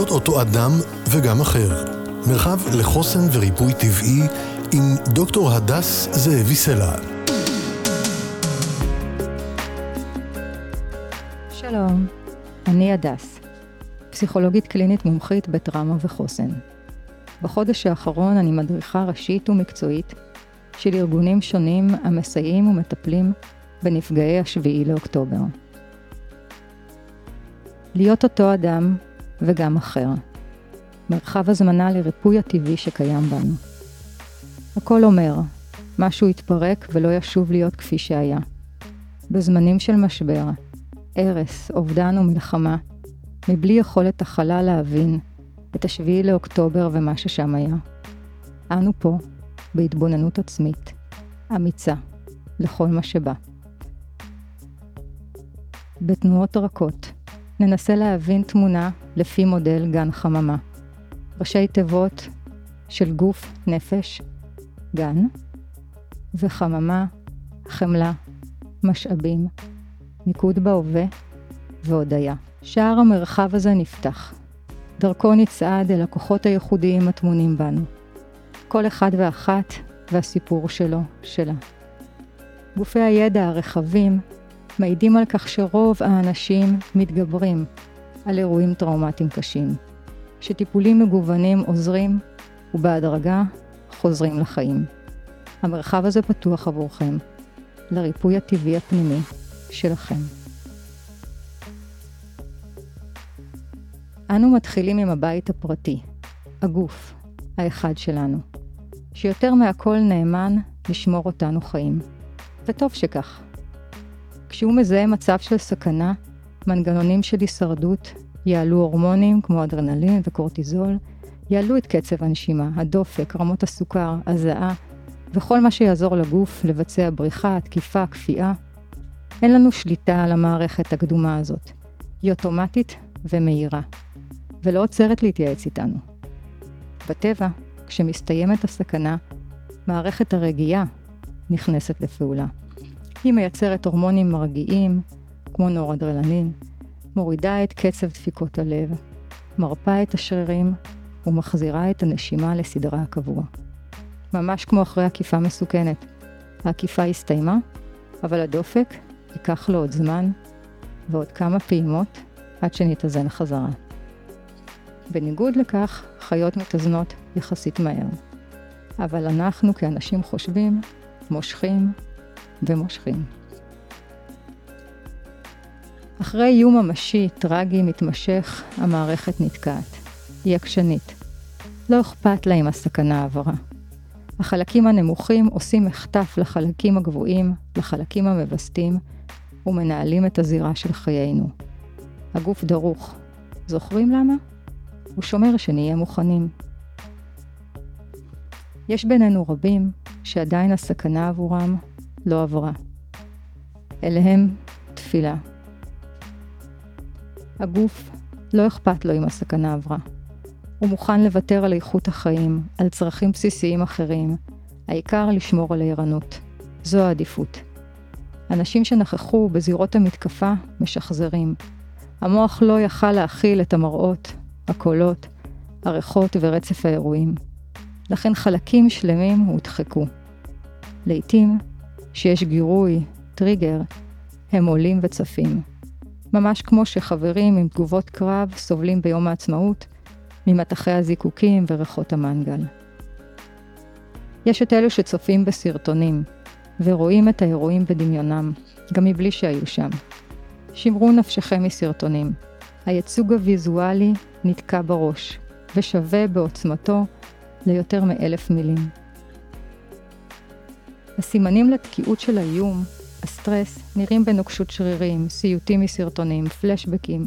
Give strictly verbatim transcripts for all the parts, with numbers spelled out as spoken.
להיות אותו אדם וגם אחר. מרחב לחוסן וריפוי טבעי עם דוקטור הדס זהבי סלע. שלום, אני הדס, פסיכולוגית קלינית מומחית בטראומה וחוסן. בחודש האחרון אני מדריכה ראשית ומקצועית של ארגונים שונים המסייעים ומטפלים בנפגעי השביעי לאוקטובר. להיות אותו אדם וגם אחר. מרחב הזמנה לריפוי הטבעי שקיים בנו. הכל אומר, משהו יתפרק ולא ישוב להיות כפי שהיה. בזמנים של משבר, ערס, אובדן ומלחמה, מבלי יכולת הכלה להבין את השביעי לאוקטובר ומה ששם היה. אנו פה, בהתבוננות עצמית, אמיצה, לכל מה שבא. בתנועות רכות, ננסה להבין תמונה לפי מודל גן חממה. ראשי תיבות של גוף, נפש, גן, וחממה, חמלה, משאבים, ניקוד בהווה והודיה. שער המרחב הזה נפתח. דרכו נצעד אל הכוחות הייחודיים התמונים בנו. כל אחד ואחת והסיפור שלו, שלה. גופי הידע הרחבים מעידים על כך שרוב האנשים מתגברים על אירועים טראומטיים קשים, שטיפולים מגוונים עוזרים ובהדרגה חוזרים לחיים. המרחב הזה פתוח עבורכם, לריפוי הטבעי הפנימי שלכם. אנו מתחילים עם הבית הפרטי, הגוף, האחד שלנו, שיותר מהכל נאמן לשמור אותנו חיים. וטוב שכך. כשהוא מזהה מצב של סכנה, מנגנונים של הישרדות, יעלו הורמונים כמו אדרנלין וקורטיזול, יעלו את קצב הנשימה, הדופק, רמות הסוכר, הזעה, וכל מה שיעזור לגוף לבצע בריחה, תקיפה, כפייה. אין לנו שליטה על המערכת הקדומה הזאת. היא אוטומטית ומהירה, ולא עוצרת להתייעץ איתנו. בטבע, כשמסתיימת הסכנה, מערכת הרגיעה נכנסת לפעולה. היא מייצרת הורמונים מרגיעים, כמו נורדרלנין, מורידה את קצב דפיקות הלב, מרפאה את השרירים ומחזירה את הנשימה לסדרה הקבוע. ממש כמו אחרי עקיפה מסוכנת. העקיפה הסתיימה, אבל הדופק ייקח לו עוד זמן ועוד כמה פעימות עד שנתאזן חזרה. בניגוד לכך, חיות מתאזנות יחסית מהר. אבל אנחנו כאנשים חושבים, מושכים ומושכים. אחרי איום ממשי, טרגי, מתמשך, המערכת נתקעת. היא עקשנית. לא אכפת לה אם הסכנה עברה. החלקים הנמוכים עושים מחטף לחלקים הגבוהים, לחלקים המבסטים, ומנהלים את הזירה של חיינו. הגוף דרוך. זוכרים למה? הוא שומר שנהיה מוכנים. יש בינינו רבים שעדיין הסכנה עבורם לא עברה. אליהם תפילה. הגוף לא אכפת לו אם הסכנה עברה. הוא מוכן לוותר על איכות החיים, על צרכים בסיסיים אחרים, העיקר לשמור על הערנות. זו העדיפות. אנשים שנכחו בזירות המתקפה משחזרים. המוח לא יכל להכיל את המראות, הקולות, הריחות ורצף האירועים. לכן חלקים שלמים הודחקו. לעתים, שיש גירוי, טריגר, הם עולים וצפים. ממש כמו שחברים עם תגובות קרב סובלים ביום העצמאות, ממתחי הזיקוקים וריחות המנגל. יש את אלו שצופים בסרטונים, ורואים את האירועים בדמיונם, גם מבלי שהיו שם. שמרו נפשכם מסרטונים. הייצוג הוויזואלי נתקע בראש, ושווה בעוצמתו ליותר מאלף מילים. הסימנים לתקיעות של האיום, הסטרס, נראים בנוקשות שרירים, סיוטים מסרטונים, פלשבקים,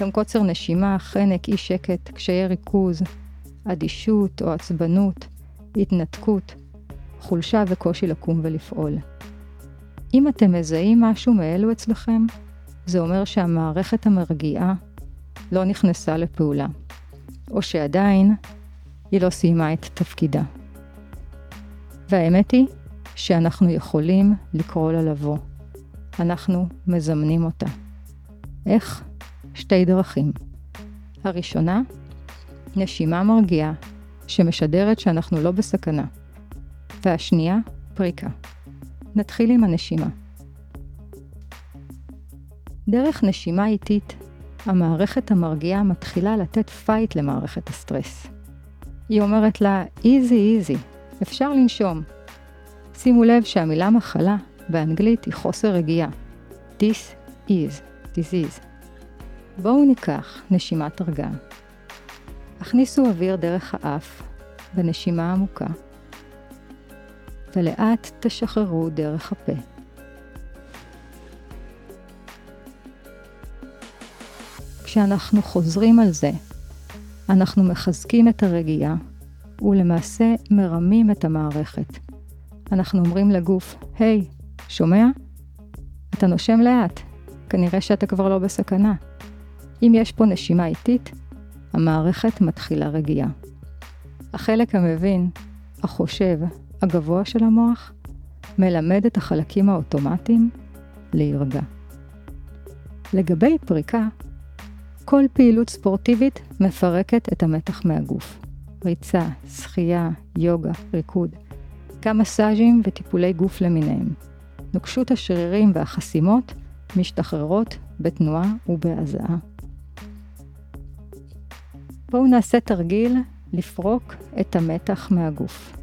גם קוצר נשימה, חנק, אי שקט, קשיי ריכוז, אדישות או עצבנות, התנתקות, חולשה וקושי לקום ולפעול. אם אתם מזהים משהו מאלו אצלכם, זה אומר שהמערכת המרגיעה לא נכנסה לפעולה, או שעדיין היא לא סיימה את תפקידה. והאמת היא שאנחנו יכולים לקרוא לה לבוא. אנחנו מזמנים אותה. איך? שתי דרכים. הראשונה, נשימה מרגיעה, שמשדרת שאנחנו לא בסכנה. והשנייה, פריקה. נתחיל עם הנשימה. דרך נשימה איטית, המערכת המרגיעה מתחילה לתת פייט למערכת הסטרס. היא אומרת לה, איזי איזי, אפשר לנשום. שימו לב שהמילה מחלה באנגלית היא חוסר רגיעה. This is disease. בואו ניקח נשימת הרגעה. הכניסו אוויר דרך האף בנשימה עמוקה, ולאט תשחררו דרך הפה. כשאנחנו חוזרים על זה, אנחנו מחזקים את הרגיעה ולמעשה מרמים את המערכת. אנחנו אומרים לגוף, היי, hey, שומע? אתה נושם לאט, כנראה שאתה כבר לא בסכנה. אם יש פה נשימה איטית, המערכת מתחילה רגיעה. החלק המבין, החושב, הגבוה של המוח, מלמד את החלקים האוטומטיים להירגע. לגבי פריקה, כל פעילות ספורטיבית מפרקת את המתח מהגוף. ריצה, שחייה, יוגה, ריקוד, גם מסאז'ים וטיפולי גוף למיניהם. נוקשות השרירים והחסימות משתחררות בתנועה ובהזעה. בואו נעשה תרגיל לפרוק את המתח מהגוף.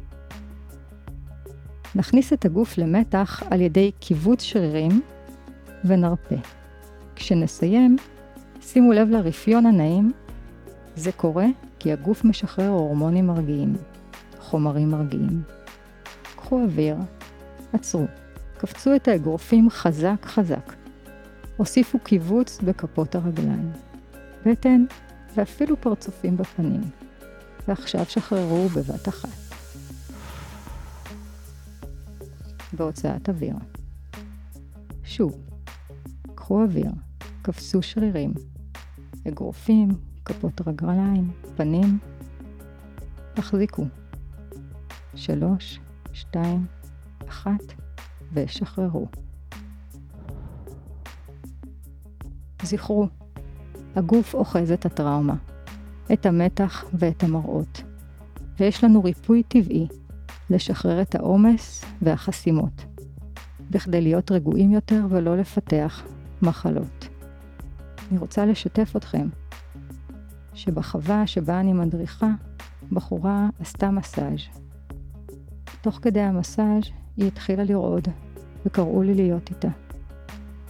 נכניס את הגוף למתח על ידי קיבוץ שרירים ונרפה. כשנסיים, שימו לב לרפיון הנעים, זה קורה כי הגוף משחרר הורמונים מרגיעים, חומרים מרגיעים. קחו אוויר, עצרו, קפצו את האגרופים חזק חזק, הוסיפו קיבוץ בכפות הרגליים, בטן ואפילו פרצופים בפנים, ועכשיו שחררו בבת אחת. בהוצאת אוויר. שוב, קחו אוויר, קפצו שרירים, אגרופים, כפות רגליים, פנים. תחזיקו. שלוש, שתיים, אחת, ושחררו. זכרו, הגוף אוחז את הטראומה, את המתח ואת המראות, ויש לנו ריפוי טבעי לשחרר את העומס והחסימות, בכדי להיות רגועים יותר ולא לפתח מחלות. אני רוצה לשתף אתכם שבחווה שבה אני מדריכה, בחורה עשתה מסאז'. תוך כדי המסאז' היא התחילה לרעוד וקראו לי להיות איתה.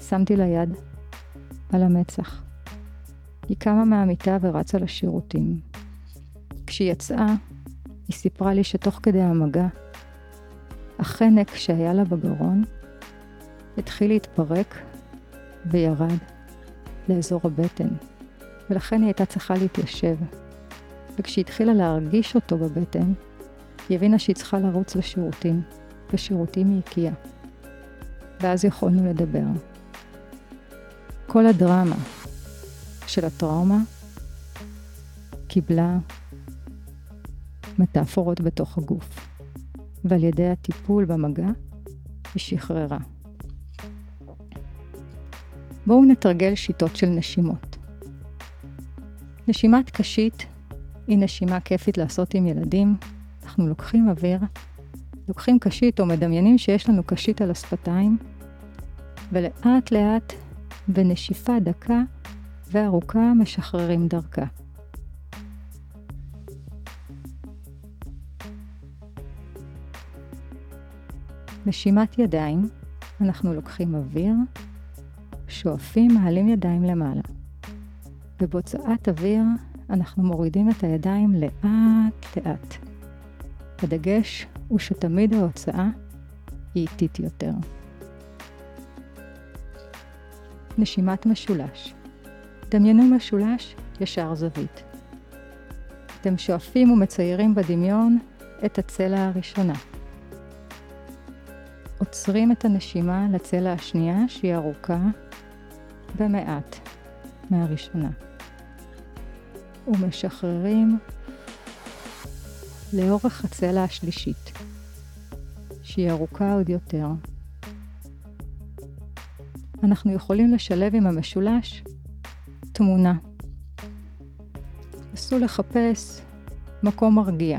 שמתי לה יד על המצח. היא קמה מהמיטה ורצה לשירותים. כשהיא יצאה, היא סיפרה לי שתוך כדי המגע, החנק שהיה לה בגרון התחיל להתפרק וירד לאזור הבטן, ולכן היא הייתה צריכה להתיישב. וכשהיא התחילה להרגיש אותו בבטן, היא הבינה שהיא צריכה לרוץ לשירותים, ושירותים היא הקיעה. ואז יכולנו לדבר. כל הדרמה של הטראומה קיבלה מטאפורות בתוך הגוף, ועל ידי הטיפול במגע היא שחררה. בואו נתרגל שיטות של נשימות. נשימת קשית היא נשימה כיפית לעשות עם ילדים. אנחנו לוקחים אוויר, לוקחים קשית או מדמיינים שיש לנו קשית על השפתיים, ולאט לאט בנשיפה דקה וארוכה משחררים דרכה. נשימת ידיים, אנחנו לוקחים אוויר, שואפים, מעלים ידיים למעלה. ובהוצאת אוויר, אנחנו מורידים את הידיים לאט לאט. הדגש הוא שתמיד ההוצאה היא איטית יותר. נשימת משולש. דמיינו משולש ישר זווית. אתם שואפים ומציירים בדמיון את הצלע הראשונה. עוצרים את הנשימה לצלע השנייה שהיא ארוכה במעט מהראשונה. ומשחררים לאורך הצלע השלישית שהיא ארוכה עוד יותר. אנחנו יכולים לשלב עם המשולש תמונה. נסו לחפש מקום מרגיע.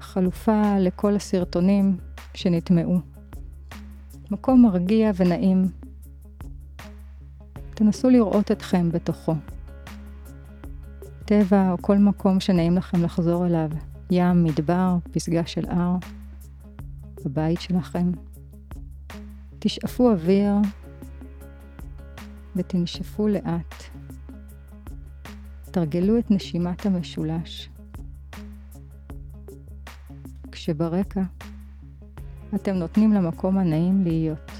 חלופה לכל הסרטונים שנטמעו. מקום מרגיע ונעים. תנסו לראות אתכם בתוכו. טבע או כל מקום שנעים לכם לחזור אליו. ים, מדבר, פסגה של הר, הבית שלכם. תשאפו אוויר ותנשפו לאט. תרגלו את נשימת המשולש. כשברקע אתם נותנים למקום הנעים להיות.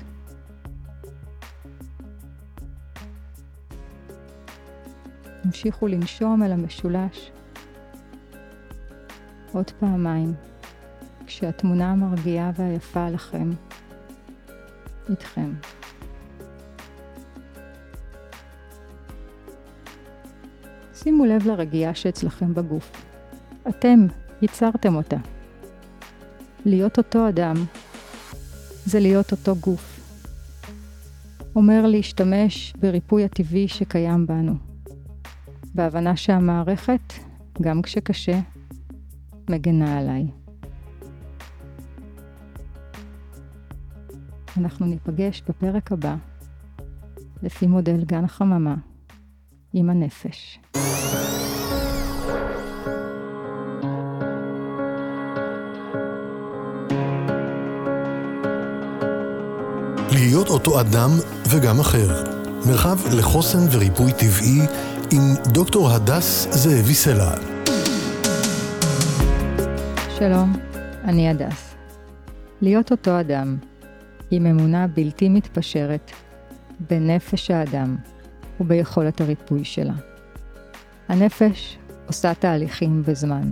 המשיכו לנשום אל המשולש עוד פעמיים, כשהתמונה המרגיעה והיפה לכם איתכם. שימו לב לרגיעה שאצלכם בגוף. אתם ייצרתם אותה. להיות אותו אדם זה להיות אותו גוף. אומר להשתמש בריפוי הטבעי שקיים בנו. בהבנה שהמערכת, גם כשקשה, מגנה עליי. אנחנו ניפגש בפרק הבא לפי מודל גן החממה עם הנפש. להיות אותו אדם וגם אחר. מרחב לחוסן וריפוי טבעי עם דוקטור הדס זהבי סלע. שלום, אני הדס. להיות אותו אדם עם אמונה בלתי מתפשרת בנפש האדם וביכולת הריפוי שלה. הנפש עושה תהליכים בזמן.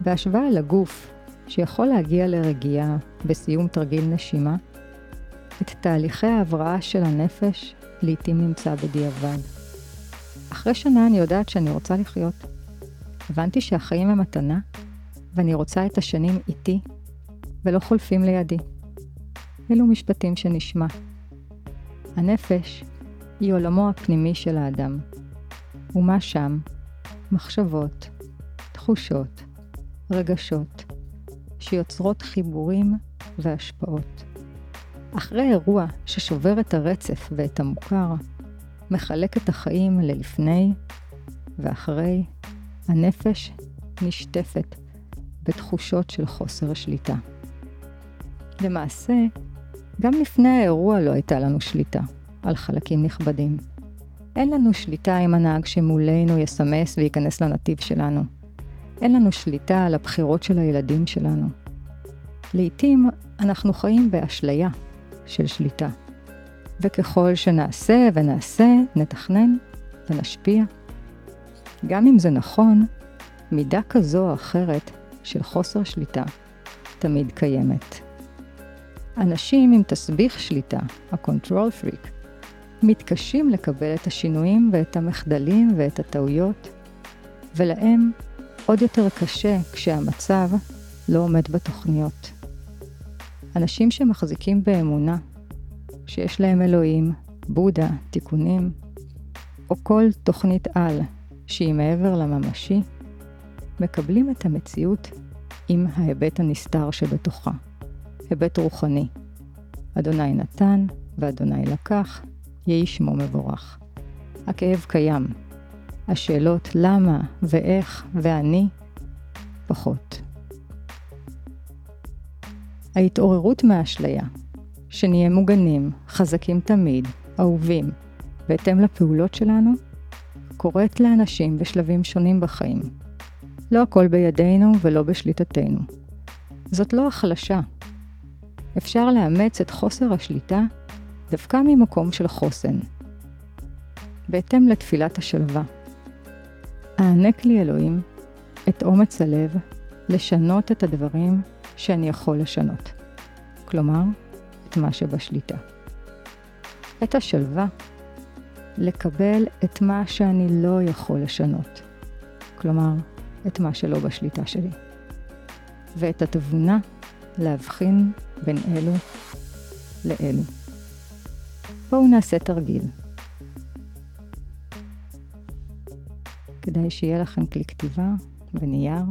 בהשוואה לגוף שיכול להגיע לרגיעה בסיום תרגיל נשימה, את תהליכי ההבראה של הנפש לעתים נמצא בדיעבד. אחרי שנה אני יודעת שאני רוצה לחיות. הבנתי שהחיים הם מתנה, ואני רוצה את השנים איתי ולא חולפים לידי. אלו משפטים שנשמע. הנפש היא עולמו הפנימי של האדם. ומה שם? מחשבות, תחושות, רגשות, שיוצרות חיבורים והשפעות. אחרי אירוע ששובר את הרצף ואת המוכר, מחלק את החיים ללפני ואחרי, הנפש נשטפת בתחושות של חוסר שליטה. למעשה, גם לפני האירוע לא הייתה לנו שליטה על חלקים נכבדים. אין לנו שליטה אם הנהג שמולנו יסמס וייכנס לנתיב שלנו. אין לנו שליטה על הבחירות של הילדים שלנו. לעתים אנחנו חיים באשליה של שליטה. וככל שנעשה ונעשה, נתכנן ונשפיע. גם אם זה נכון, מידה כזו או אחרת של חוסר שליטה תמיד קיימת. אנשים עם תסביך שליטה, הקונטרול פריק, מתקשים לקבל את השינויים ואת המחדלים ואת הטעויות, ולהם עוד יותר קשה כשהמצב לא עומד בתוכניות. אנשים שמחזיקים באמונה, שיש להם אלוהים, בודה, תיקונים, או כל תוכנית על שהיא מעבר לממשי, מקבלים את המציאות עם ההיבט הנסתר שבתוכה. היבט רוחני. אדוני נתן ואדוני לקח, יהי שמו מבורך. הכאב קיים. השאלות למה ואיך ואני פחות. ההתעוררות מהאשליה, שנהיה מוגנים, חזקים תמיד, אהובים, בהתאם לפעולות שלנו, קוראת לאנשים בשלבים שונים בחיים. לא הכל בידינו ולא בשליטתנו. זאת לא החלשה. אפשר לאמץ את חוסר השליטה דווקא ממקום של חוסן. בהתאם לתפילת השלווה. הענק לי אלוהים את אומץ הלב לשנות את הדברים שאני יכול לשנות. כלומר, את מה שבשליטה. את השלווה, לקבל את מה שאני לא יכול לשנות. כלומר, את מה שלא בשליטה שלי. ואת התבונה, להבחין בין אלו לאלו. בואו נעשה תרגיל. כדאי שיהיה לכם כלי כתיבה ונייר.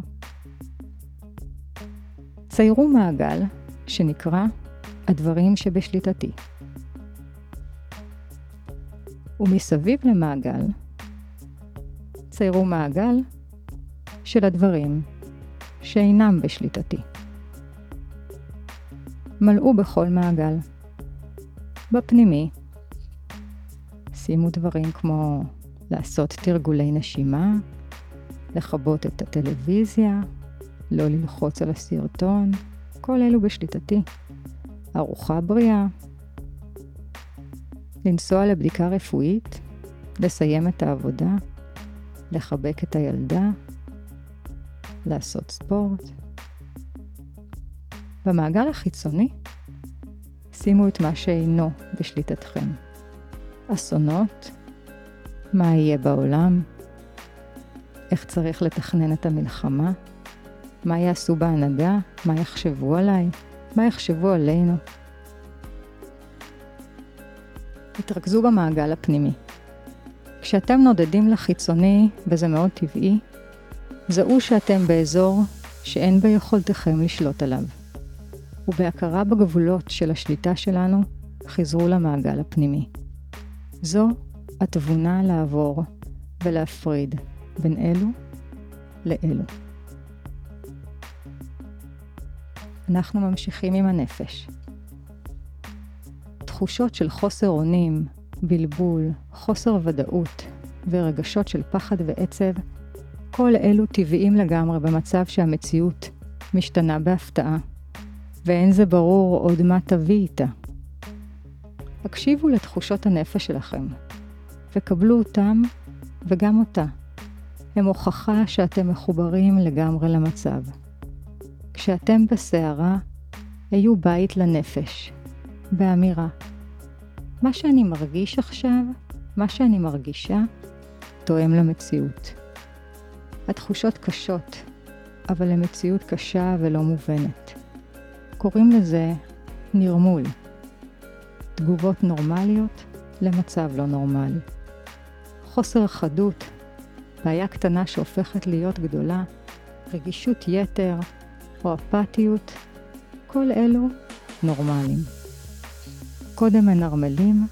ציירו מעגל שנקרא הדברים שבשליטתי. ומסביב למעגל ציירו מעגל של הדברים שאינם בשליטתי. מלאו בכל מעגל. בפנימי שימו דברים כמו לעשות תרגולי נשימה, לחבות את הטלוויזיה, לא ללחוץ על הסרטון, כל אלו בשליטתי. ארוחה בריאה, לנסוע לבדיקה רפואית, לסיים את העבודה, לחבק את הילדה, לעשות ספורט. במעגל החיצוני, שימו את מה שאינו בשליטתכם. אסונות, מה יהיה בעולם, איך צריך לתכנן את המלחמה, מה יעשו בהנהגה, מה יחשבו עליי, מה יחשבו עלינו. התרכזו במעגל הפנימי. כשאתם נודדים לחיצוני, וזה מאוד טבעי, זהו שאתם באזור שאין ביכולתכם לשלוט עליו. ובהכרה בגבולות של השליטה שלנו, חזרו למעגל הפנימי. זו התבונה לעבור ולהפריד בין אלו לאלו. אנחנו ממשיכים עם הנפש. תחושות של חוסר אונים, בלבול, חוסר ודאות ורגשות של פחד ועצב, כל אלו טבעיים לגמרי במצב שהמציאות משתנה בהפתעה, ואין זה ברור עוד מה תביא איתה. הקשיבו לתחושות הנפש שלכם, וקבלו אותם וגם אותה. הם הוכחה שאתם מחוברים לגמרי למצב. כשאתם בסערה, היו בית לנפש, באמירה. מה שאני מרגיש עכשיו, מה שאני מרגישה, תואם למציאות. התחושות קשות, אבל המציאות קשה ולא מובנת. קוראים לזה נרמול. תגובות נורמליות למצב לא נורמלי. חוסר חדות, בעיה קטנה שהופכת להיות גדולה, רגישות יתר או אפתיות, כל אלו נורמליים. קודם מנרמלים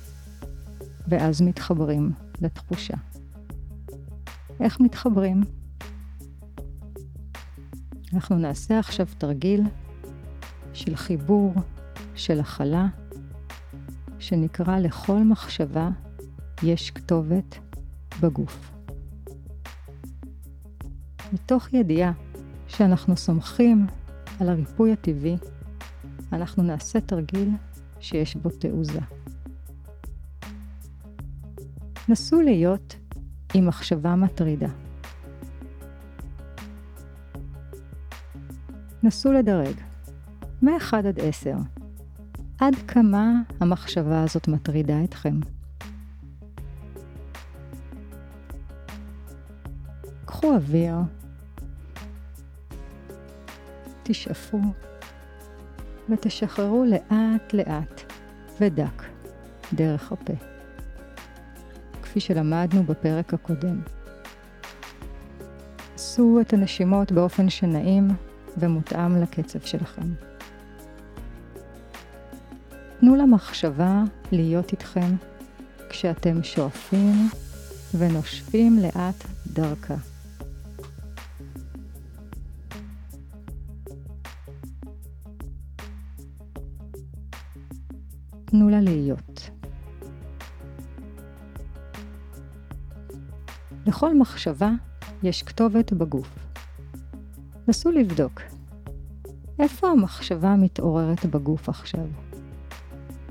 ואז מתחברים לתחושה. איך מתחברים? אנחנו נעשה עכשיו תרגיל של חיבור, של הכלה, שנקרא לכל מחשבה יש כתובת בגוף. מתוך ידיעה שאנחנו סומכים על הריפוי הטבעי, אנחנו נעשה תרגיל שיש בו תעוזה. נסו להיות עם מחשבה מטרידה. נסו לדרג מ-אחד עד עשר. עד כמה המחשבה הזאת מטרידה אתכם. קחו אוויר. תשאפו ותשחררו לאט לאט ודק דרך הפה. כפי שלמדנו בפרק הקודם. עשו את הנשימות באופן שנעים ומותאם לקצב שלכם. תנו למחשבה להיות איתכם כשאתם שואפים ונושפים לאט דרכה. תנו לה להיות. לכל מחשבה יש כתובת בגוף. נסו לבדוק. איפה המחשבה מתעוררת בגוף עכשיו?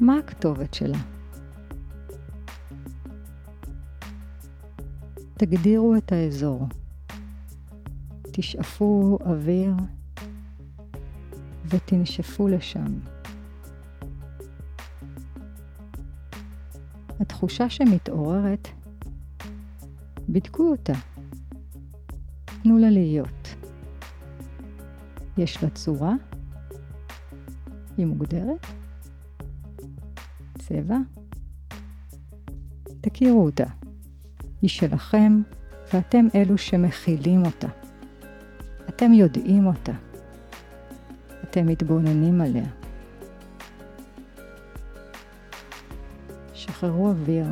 מה הכתובת שלה? תגדירו את האזור. תשאפו אוויר ותנשפו לשם. התחושה שמתעוררת, בדקו אותה. תנו לה להיות. יש לה צורה? היא מוגדרת? צבע? תכירו אותה. היא שלכם, ואתם אלו שמכילים אותה. אתם יודעים אותה. אתם מתבוננים עליה. שחררו אוויר.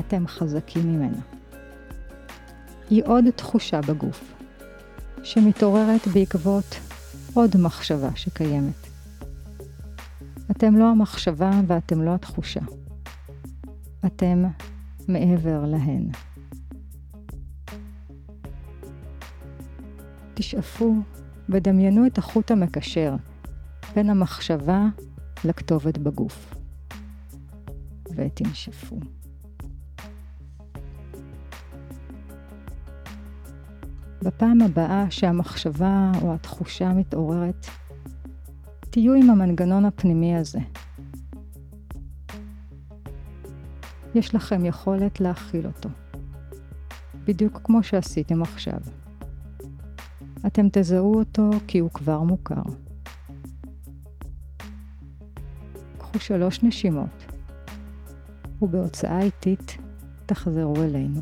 אתם חזקים ממנה. היא עוד תחושה בגוף, שמתעוררת בעקבות עוד מחשבה שקיימת. אתם לא המחשבה ואתם לא התחושה. אתם מעבר להן. תשאפו ודמיינו את החוט המקשר בין המחשבה לכתובת בגוף. ותנשפו. בפעם הבאה שהמחשבה או התחושה מתעוררת, תהיו עם המנגנון הפנימי הזה. יש לכם יכולת להכיל אותו. בדיוק כמו שעשיתם עכשיו. אתם תזהו אותו כי הוא כבר מוכר. קחו שלוש נשימות, ובהוצאה איטית תחזרו אלינו.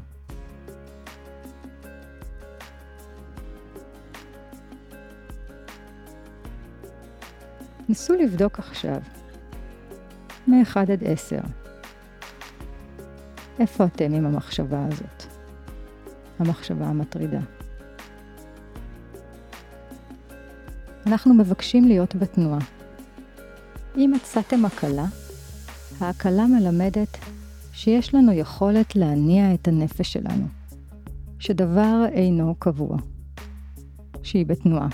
נסו לבדוק עכשיו, מ-אחד עד עשר. איפה אתם עם המחשבה הזאת? המחשבה המטרידה. אנחנו מבקשים להיות בתנועה. אם מצאתם הקלה, ההקלה מלמדת שיש לנו יכולת להניע את הנפש שלנו, שדבר אינו קבוע, שהיא בתנועה.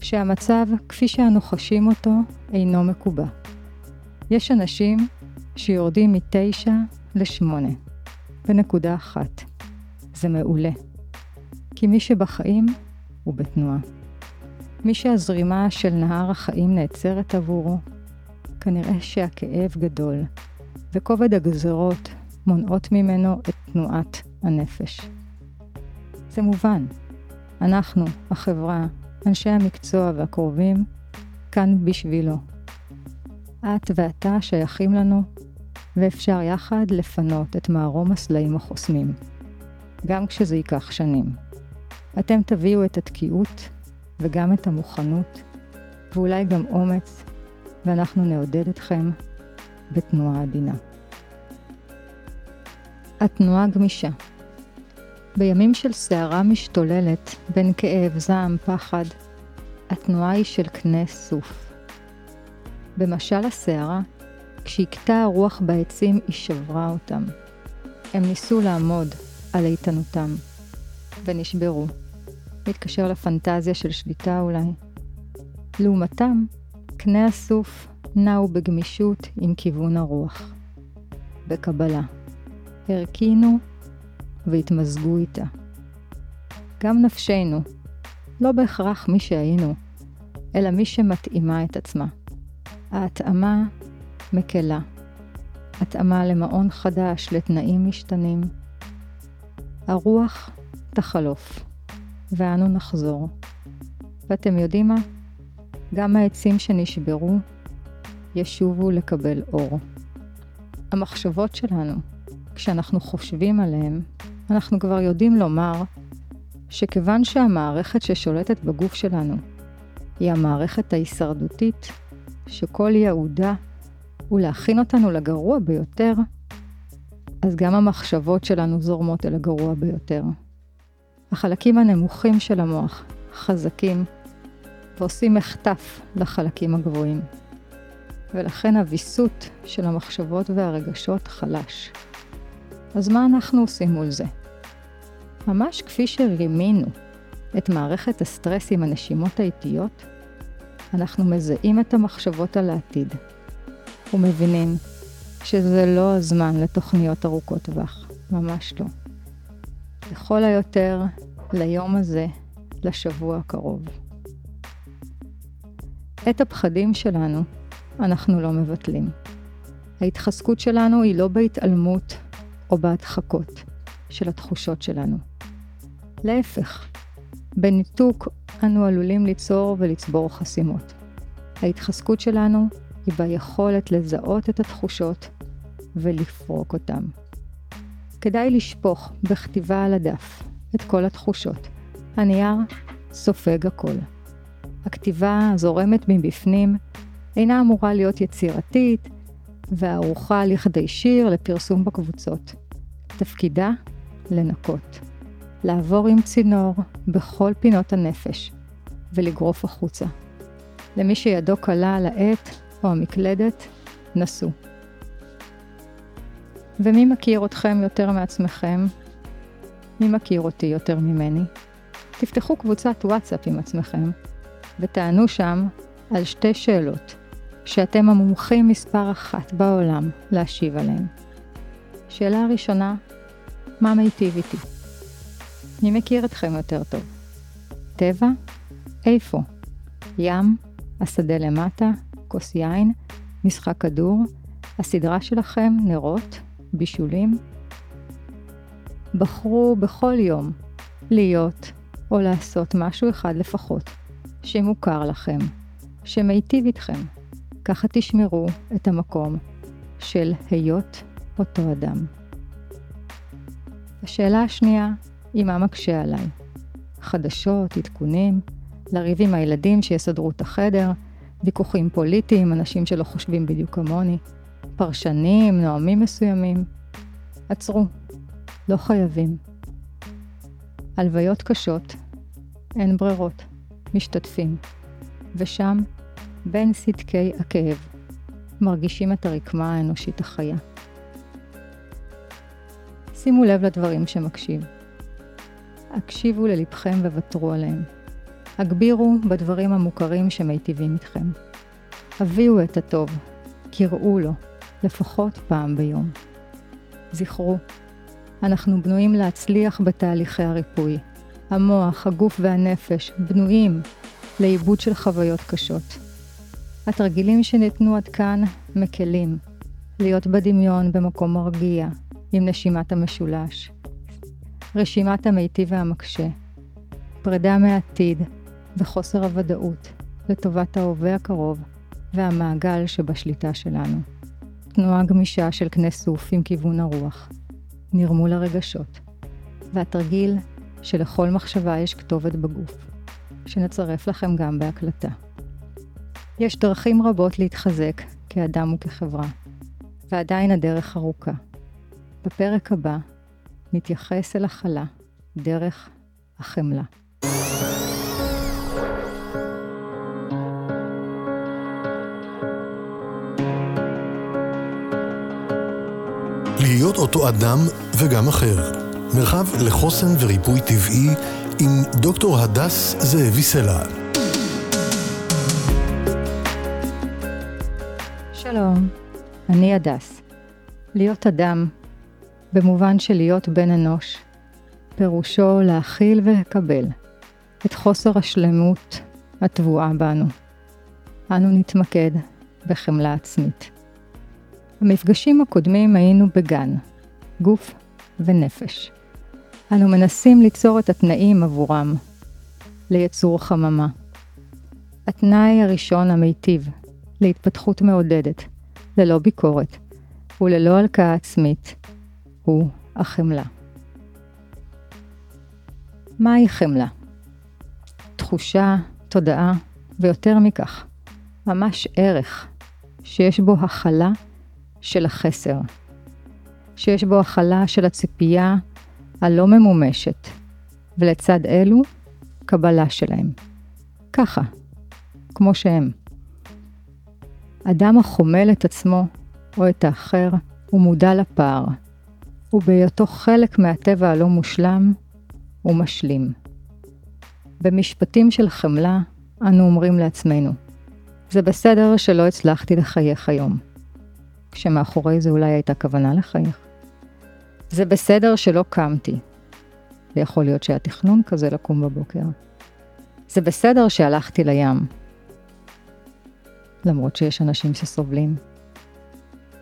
שהמצב כפי שאנו חשים אותו אינו מקובע. יש אנשים שיורדים מתשע לשמונה, בנקודה אחת. זה מעולה. כי מי שבחיים הוא בתנועה. מי שהזרימה של נהר החיים נעצרת עבורו, כנראה שהכאב גדול, וכובד הגזרות מונעות ממנו את תנועת הנפש. זה מובן. אנחנו, החברה, אנשי המקצוע והקרובים, כאן בשבילו. את ואתה שייכים לנו, ואפשר יחד לפנות את מערום הסלעים החוסמים. גם כשזה ייקח שנים. אתם תביאו את התקיעות, וגם את המוכנות, ואולי גם אומץ, ואנחנו נעודד אתכם בתנועה עדינה. התנועה גמישה. בימים של שערה משתוללת בין כאב, זעם, פחד, התנועה היא של קנה סוף. במשל השערה, כשהקטה הרוח בעצים היא שברה אותם. הם ניסו לעמוד על איתנותם, ונשברו. מתקשר לפנטזיה של שליטה אולי. לעומתם, קנה הסוף נעו בגמישות עם כיוון הרוח. בקבלה. הרקינו והתמזגו איתה. גם נפשנו, לא בהכרח מי שהיינו, אלא מי שמתאימה את עצמה. ההתאמה מקלה. התאמה למעון חדש, לתנאים משתנים. הרוח תחלוף. ואנו נחזור. ואתם יודעים מה? גם העצים שנשברו ישובו לקבל אור. המחשבות שלנו, כשאנחנו חושבים עליהם, אנחנו כבר יודעים לומר שכיוון שהמערכת ששולטת בגוף שלנו היא המערכת ההישרדותית, שכל יעודה הוא להכין אותנו לגרוע ביותר, אז גם המחשבות שלנו זורמות אל הגרוע ביותר. החלקים הנמוכים של המוח חזקים ועושים מחטף לחלקים הגבוהים, ולכן הוויסות של המחשבות והרגשות חלש. אז מה אנחנו עושים מול זה? ממש כפי שרימינו את מערכת הסטרס עם הנשימות האיטיות, אנחנו מזהים את המחשבות על העתיד ומבינים שזה לא הזמן לתוכניות ארוכות טווח, ממש לא. לכל היותר, ליום הזה, לשבוע הקרוב. את הפחדים שלנו אנחנו לא מבטלים. ההתחזקות שלנו היא לא בהתעלמות או בהדחקות של התחושות שלנו. להפך, בניתוק אנו עלולים ליצור ולצבור חסימות. ההתחזקות שלנו היא ביכולת לזהות את התחושות ולפרוק אותם. כדאי לשפוך בכתיבה על הדף את כל התחושות. הנייר סופג הכל. הכתיבה זורמת מבפנים, אינה אמורה להיות יצירתית, והערוכה לכדי שיר לפרסום בקבוצות. תפקידה לנקות. לעבור עם צינור בכל פינות הנפש, ולגרוף החוצה. למי שידו קלה על העט או המקלדת, נסו. ומי מכיר אתכם יותר מעצמכם? מי מכיר אותי יותר ממני? תפתחו קבוצת וואטסאפ עם עצמכם, ותענו שם על שתי שאלות, שאתם המומחים מספר אחת בעולם להשיב עליהן. שאלה הראשונה, מה מיטיב איתי? מי מכיר אתכם יותר טוב? טבע? איפה? ים? השדה למטה? כוס יין? משחק כדור? הסדרה שלכם? נרות? בישולים? בחרו בכל יום להיות או לעשות משהו אחד לפחות שמוכר לכם, שמיטיב איתכם. ככה תשמרו את המקום של היות אותו אדם. השאלה השנייה, מה מקשה עליי? חדשות, עדכונים, לריב עם הילדים שיסדרו את החדר, ויכוחים פוליטיים, אנשים שלא חושבים בדיוק כמוני, פרשנים, נואמים מסוימים. עצרו, לא חייבים. הלוויות קשות, אין ברירות, משתתפים. ושם, בין סדקי הכאב, מרגישים את הרקמה האנושית החיה. שימו לב לדברים שמקשיב. הקשיבו ללבכם וותרו עליהם. הגבירו בדברים המוכרים שמיטיבים איתכם. הביאו את הטוב, קראו לו, לפחות פעם ביום. זכרו, אנחנו בנויים להצליח בתהליכי הריפוי. המוח, הגוף והנפש בנויים לעיבוד של חוויות קשות. התרגילים שניתנו עד כאן מקלים. להיות בדמיון במקום מרגיע, עם נשימת המשולש. רשימת המיטיב והמקשה, פרידה מהעתיד וחוסר הוודאות לטובת ההווה הקרוב והמעגל שבשליטה שלנו. תנועה גמישה של קנה סוף עם כיוון הרוח, נרמול הרגשות, והתרגיל שלכל מחשבה יש כתובת בגוף, שנצרף לכם גם בהקלטה. יש דרכים רבות להתחזק כאדם וכחברה, ועדיין הדרך ארוכה. בפרק הבא, נתייחס אל החלה דרך החמלה. להיות אותו אדם וגם אחר. מרחב לחוסן וריפוי טבעי עם דוקטור הדס זהבי סלע. שלום, אני הדס. להיות אדם במובן של להיות בן אנוש, פירושו להכיל ולקבל את חוסר השלמות התבואה בנו. אנו נתמקד בחמלה עצמית. במפגשים הקודמים היינו בגן, גוף ונפש. אנו מנסים ליצור את התנאים עבורם, ליצור חממה. התנאי הראשון המיטיב, להתפתחות מעודדת, ללא ביקורת וללא הלקאה עצמית, הוא החמלה. מהי חמלה? תחושה, תודעה, ויותר מכך, ממש ערך שיש בו הכלה של החסר, שיש בו הכלה של הציפייה הלא ממומשת, ולצד אלו, קבלה שלהם. ככה, כמו שהם. אדם החומל את עצמו או את האחר הוא מודע לפער, ובהיותו חלק מהטבע הלא מושלם ומשלים. במשפטים של חמלה אנו אומרים לעצמנו, זה בסדר שלא הצלחתי לחייך היום, כשמאחורי זה אולי הייתה כוונה לחייך. זה בסדר שלא קמתי, ויכול להיות שהיה תכנון כזה לקום בבוקר. זה בסדר שהלכתי לים, למרות שיש אנשים שסובלים.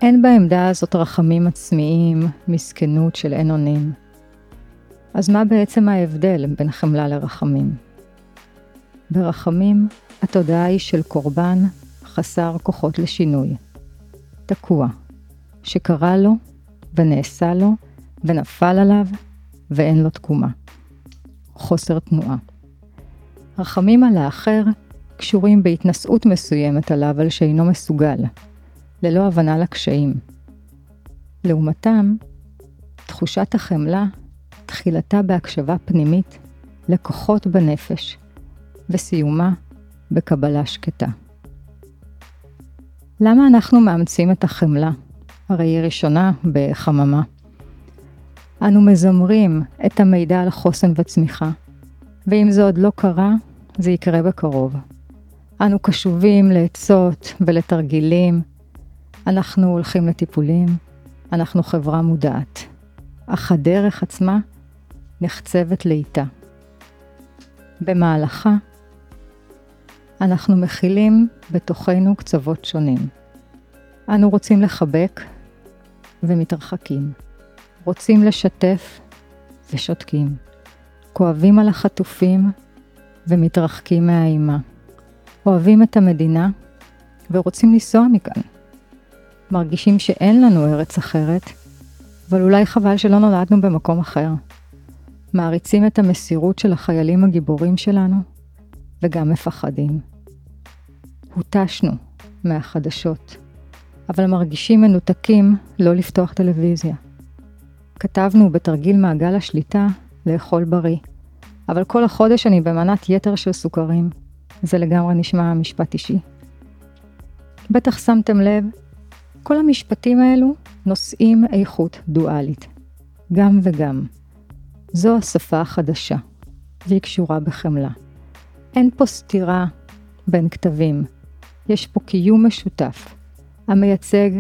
אין בעמדה הזאת רחמים עצמיים, מסכנות של אין אונים. אז מה בעצם ההבדל בין חמלה לרחמים? ברחמים התודעה היא של קורבן חסר כוחות לשינוי, תקוע, שקרה לו, ונעשה לו, ונפל עליו, ואין לו תקומה. חוסר תנועה. רחמים על האחר קשורים בהתנסות מסוימת עליו על שאינו מסוגל, ללא הבנה לקשיים. לעומתם, תחושת החמלה תחילתה בהקשבה פנימית לכוחות בנפש, וסיומה בקבלה שקטה. למה אנחנו מאמצים את החמלה? הרי היא ראשונה בחממה. אנו מזמרים את המידע על חוסן וצמיחה, ואם זה עוד לא קרה, זה יקרה בקרוב. אנו קשובים לעצות ולתרגילים, אנחנו הולכים לטיפולים, אנחנו חברה מודעת. אך הדרך עצמה נחצבת לאיתה. במהלכה, אנחנו מכילים בתוכנו קצוות שונים. אנו רוצים לחבק ומתרחקים. רוצים לשתף ושותקים. כואבים על החטופים ומתרחקים מהאימה. אוהבים את המדינה ורוצים לנסוע מכאן. מרגישים שאין לנו ארץ אחרת, אבל אולי חבל שלא נולדנו במקום אחר. מעריצים את המסירות של החיילים הגיבורים שלנו, וגם מפחדים. הוטשנו מהחדשות, אבל מרגישים מנותקים לא לפתוח טלוויזיה. כתבנו בתרגיל מעגל השליטה לאכול בריא, אבל כל החודש אני במנת יתר של סוכרים. זה לגמרי נשמע משפט אישי. בטח שמתם לב, כל המשפטים האלו נושאים איכות דואלית. גם וגם. זו השפה החדשה, והיא קשורה בחמלה. אין פה סתירה בין כתבים. יש פה קיום משותף, המייצג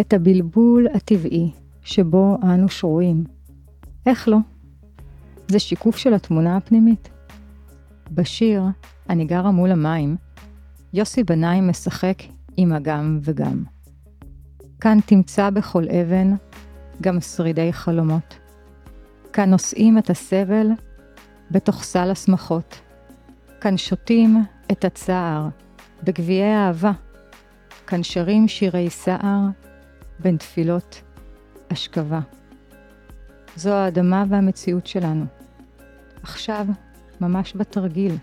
את הבלבול הטבעי שבו אנו שרויים. איך לא? זה שיקוף של התמונה הפנימית. בשיר, אני גרה מול המים, יוסי בנאי משחק עם הגם וגם. כאן תמצא בכל אבן גם שרידי חלומות. כאן נושאים את הסבל בתוך סל השמחות. כאן שותים את הצער בגביעי אהבה. כאן שרים שירי סער בין תפילות השכבה. זו האדמה והמציאות שלנו. עכשיו, ממש בתרגיל,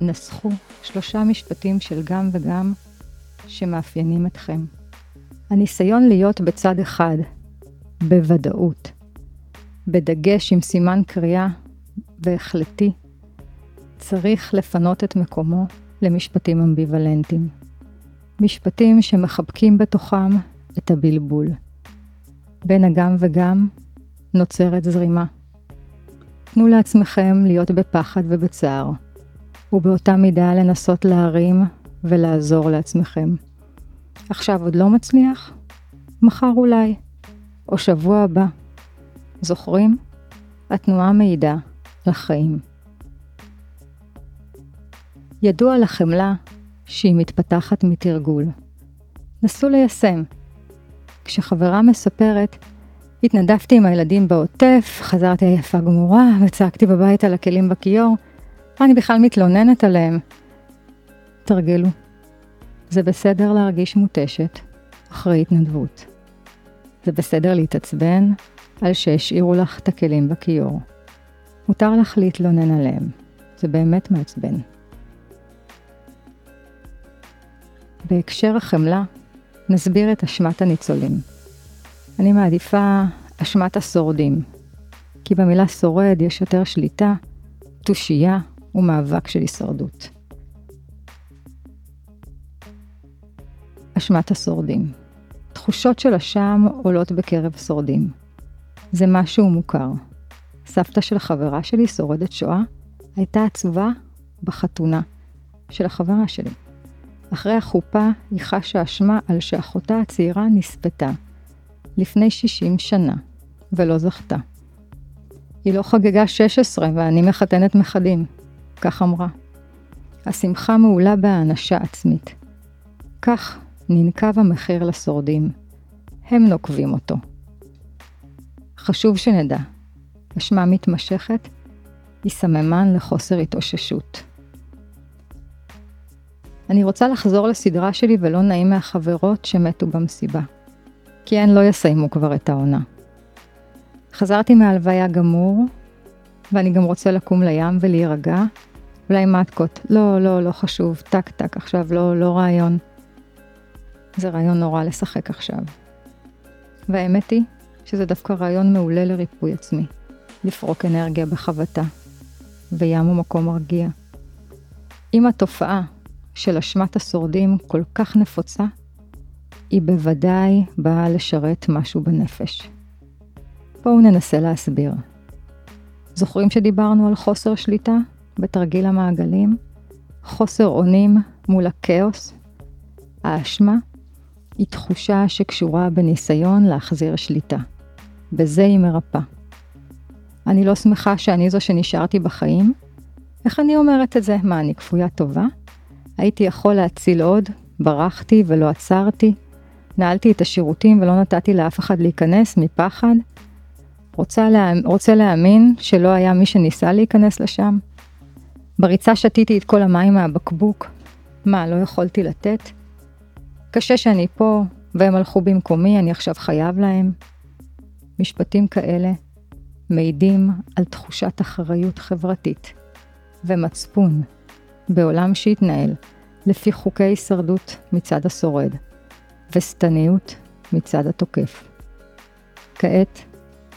נסחו שלושה משפטים של גם וגם שמאפיינים אתכם. הניסיון להיות בצד אחד, בוודאות, בדגש עם סימן קריאה והחלטי, צריך לפנות את מקומו למשפטים אמביוולנטיים. משפטים שמחבקים בתוכם את הבלבול. בין הגם וגם נוצרת זרימה. תנו לעצמכם להיות בפחד ובצער, ובאותה מידה לנסות להרים ולעזור לעצמכם. עכשיו עוד לא מצליח? מחר אולי, או שבוע הבא. זוכרים? התנועה מעידה לחיים. ידוע לחמלה שהיא מתפתחת מתרגול. נסו ליישם. כשחברה מספרת, התנדפתי עם הילדים בעוטף, חזרתי עייפה גמורה וצעקתי בבית על הכלים בכיור, אני בכלל מתלוננת עליהם. תרגלו. זה בסדר להרגיש מותשת אחרי התנדבות. זה בסדר להתעצבן על שהשאירו לך את הכלים בכיור. מותר לך להתלונן עליהם. זה באמת מעצבן. בהקשר החמלה, נסביר את אשמת הניצולים. אני מעדיפה אשמת השורדים, כי במילה שורד יש יותר שליטה, תושייה ומאבק של הישרדות. אשמת השורדים. תחושות של אשם עולות בקרב שורדים. זה משהו מוכר. סבתא של חברה שלי, שורדת שואה, הייתה עצובה בחתונה של החברה שלי. אחרי החופה היא חשה אשמה על שאחותה הצעירה נספתה לפני שישים שנה ולא זכתה. היא לא חגגה שש עשרה ואני מחתנת מחדים, כך אמרה. השמחה מעולה בהאנשה עצמית. כך ננקב המחיר לשורדים. הם נוקבים אותו. חשוב שנדע, אשמה מתמשכת היא סממן לחוסר התאוששות. אני רוצה לחזור לסדרה שלי ולא נעים מהחברות שמתו במסיבה. כי הן לא יסיימו כבר את העונה. חזרתי מהלוויה גמור, ואני גם רוצה לקום לים ולהירגע, אולי מעטקות, לא, לא, לא חשוב, טק, טק, עכשיו, לא, לא רעיון. זה רעיון נורא לשחק עכשיו. והאמת היא שזה דווקא רעיון מעולה לריפוי עצמי, לפרוק אנרגיה בחבטה, וים הוא מקום מרגיע. אם התופעה של אשמת השורדים כל כך נפוצה, היא בוודאי באה לשרת משהו בנפש. בואו ננסה להסביר. זוכרים שדיברנו על חוסר שליטה בתרגיל המעגלים? חוסר אונים מול הקאוס? האשמה היא תחושה שקשורה בניסיון להחזיר שליטה. בזה היא מרפא. אני לא שמחה שאני זו שנשארתי בחיים. איך אני אומרת את זה? מה, אני כפויה טובה? הייתי יכול להציל עוד, ברחתי ולא עצרתי, נעלתי את השירותים ולא נתתי לאף אחד להיכנס מפחד. רוצה, לה... רוצה להאמין שלא היה מי שניסה להיכנס לשם. בריצה שתיתי את כל המים מהבקבוק. מה, לא יכולתי לתת? קשה שאני פה, והם הלכו במקומי, אני עכשיו חייב להם. משפטים כאלה מעידים על תחושת אחריות חברתית ומצפון בעולם שהתנהל לפי חוקי הישרדות מצד השורד וסתניות מצד התוקף. כעת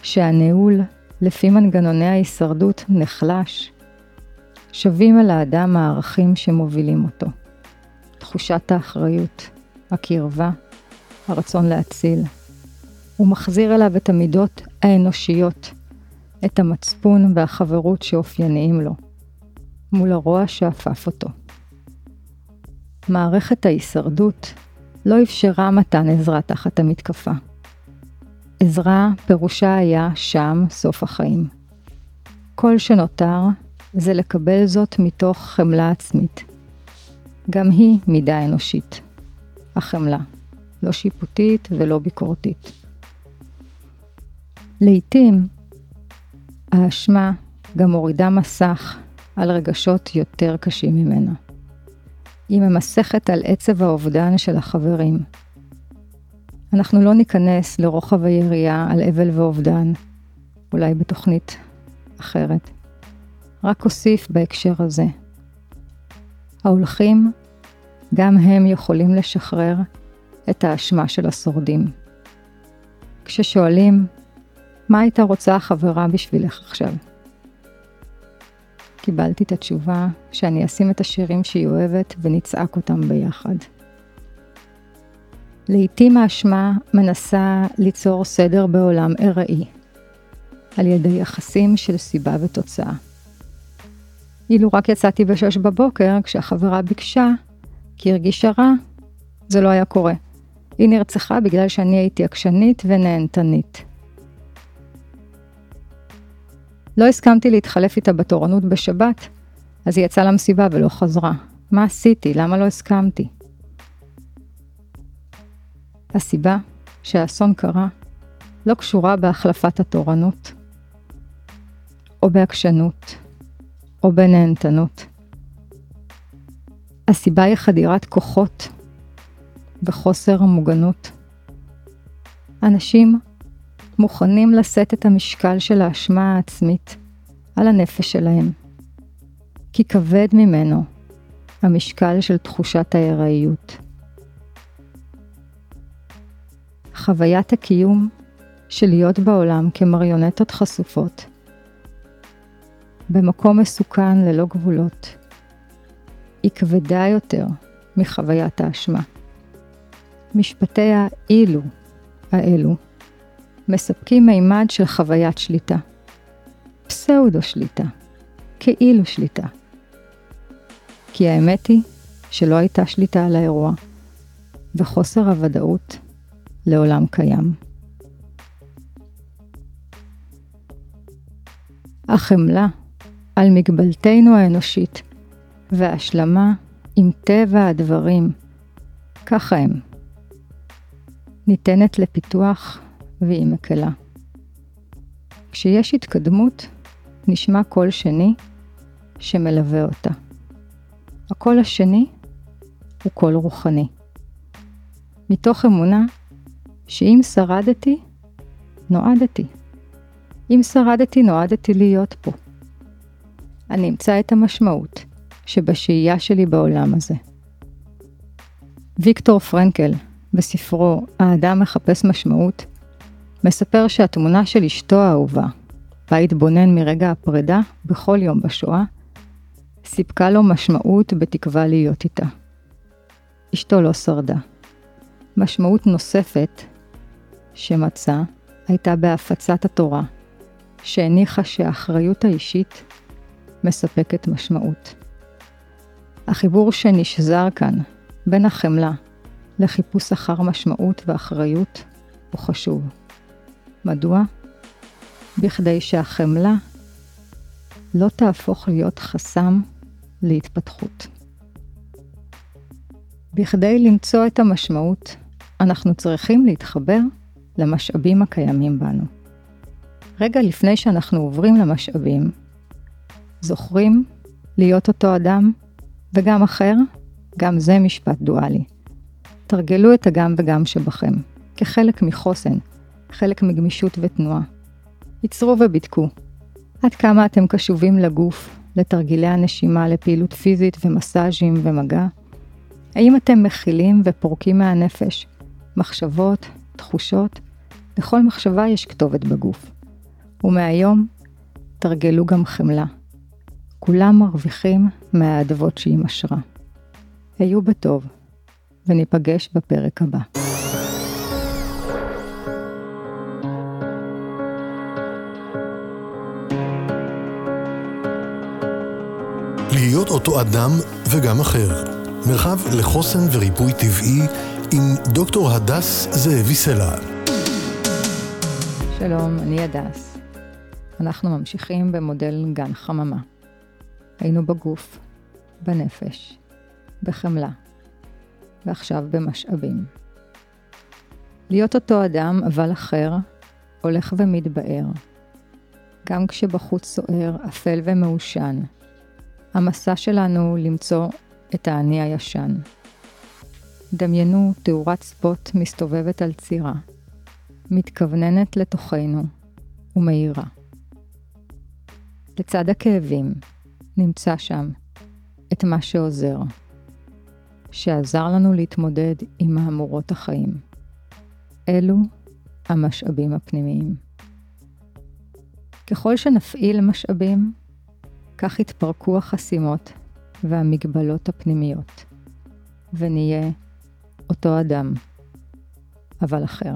שהניהול לפי מנגנוני ההישרדות נחלש, שווים על האדם הערכים שמובילים אותו. תחושת האחריות, הקרבה, הרצון להציל. הוא מחזיר אליו את המידות האנושיות, את המצפון והחברות שאופייניים לו, מול הרוע שאפף אותו. מערכת ההישרדות לא אפשרה מתן עזרה תחת המתקפה. עזרה פירושה היה שם סוף החיים. כל שנותר זה לקבל זאת מתוך חמלה עצמית. גם היא מידה אנושית. החמלה, לא שיפוטית ולא ביקורתית. לעתים, האשמה גם מורידה מסך על רגשות יותר קשים ממנה. היא ממסכת על עצב האובדן של החברים. אנחנו לא ניכנס לרוחב היריעה על אבל ואובדן, אולי בתוכנית אחרת. רק אוסיף בהקשר הזה. ההולכים, גם הם יכולים לשחרר את האשמה של השורדים. כששואלים, מה הייתה רוצה החברה בשבילך עכשיו? קיבלתי את התשובה שאני אשים את השירים שהיא אוהבת ונצעק אותם ביחד. לעתים האשמה מנסה ליצור סדר בעולם איראי, על ידי יחסים של סיבה ותוצאה. אילו רק יצאתי בשש בבוקר כשהחברה ביקשה, כי הרגישה רע, זה לא היה קורה. היא נרצחה בגלל שאני הייתי עקשנית ונהנתנית. לא הסכמתי להתחלף איתה בתורנות בשבת, אז היא יצאה למסיבה ולא חזרה. מה עשיתי? למה לא הסכמתי? הסיבה שהאסון קרה לא קשורה בהחלפת התורנות, או בעקשנות, או בנהנתנות. הסיבה היא חדירת כוחות וחוסר מוגנות. אנשים מוכנים לשאת את המשקל של האשמה העצמית על הנפש שלהם, כי כבד ממנו המשקל של תחושת ההיראיות. חוויית הקיום של להיות בעולם כמריונטות חשופות, במקום מסוכן ללא גבולות, היא כבדה יותר מחוויית האשמה. משפטי האילו האלו מספקים מימד של חוויית שליטה, פסאודו שליטה, כאילו שליטה. כי האמת היא שלא הייתה שליטה על האירוע, וחוסר הוודאות לעולם קיים. החמלה על מגבלתנו האנושית, וההשלמה עם טבע הדברים, ככה הם, ניתנת לפיתוח והיא מקלה. כשיש התקדמות, נשמע קול שני שמלווה אותה. הקול השני הוא קול רוחני. מתוך אמונה שאם שרדתי, נועדתי. אם שרדתי, נועדתי להיות פה. אני אמצא את המשמעות שבשהייה שלי בעולם הזה. ויקטור פרנקל, בספרו "האדם מחפש משמעות", מספר שהתמונה של אשתו האהובה, בה התבונן מרגע הפרידה בכל יום בשואה, סיפקה לו משמעות בתקווה להיות איתה. אשתו לא שרדה. משמעות נוספת שמצא הייתה בהפצת התורה, שהניחה שהאחריות האישית מספקת משמעות. החיבור שנשזר כאן בין החמלה לחיפוש אחר משמעות ואחריות הוא חשוב. מדוע? בכדי שהחמלה לא תהפוך להיות חסם להתפתחות. בכדי למצוא את המשמעות, אנחנו צריכים להתחבר למשאבים הקיימים בנו. רגע לפני שאנחנו עוברים למשאבים, זוכרים להיות אותו אדם וגם אחר, גם זה משפט דואלי. תרגלו את הגם וגם שבכם, כחלק מחוסן, חלק מגמישות ותנועה. יצרו ובדקו. עד כמה אתם קשובים לגוף, לתרגילי הנשימה, לפעילות פיזית ומסאז'ים ומגע? האם אתם מכילים ופורקים מהנפש? מחשבות, תחושות, לכל מחשבה יש כתובת בגוף. ומהיום תרגלו גם חמלה. כולם מרוויחים מהעדבות שהיא משרה. היו בטוב, וניפגש בפרק הבא. להיות אותו אדם וגם אחר. מרחב לחוסן וריפוי טבעי עם דוקטור הדס זהבי סלע. שלום, אני הדס. אנחנו ממשיכים במודל גן חממה. היינו בגוף, בנפש, בחמלה, ועכשיו במשאבים. להיות אותו אדם אבל אחר הולך ומתבאר. גם כשבחוץ סוער, אפל ומאושן. המסע שלנו למצוא את העני הישן. דמיינו תאורת ספוט מסתובבת על צירה, מתכווננת לתוכנו ומהירה. לצד הכאבים נמצא שם את מה שעוזר, שעזר לנו להתמודד עם מהמורות החיים. אלו המשאבים הפנימיים. ככל שנפעיל משאבים, כך יתפרקו החסימות והמגבלות הפנימיות, ונהיה אותו אדם, אבל אחר.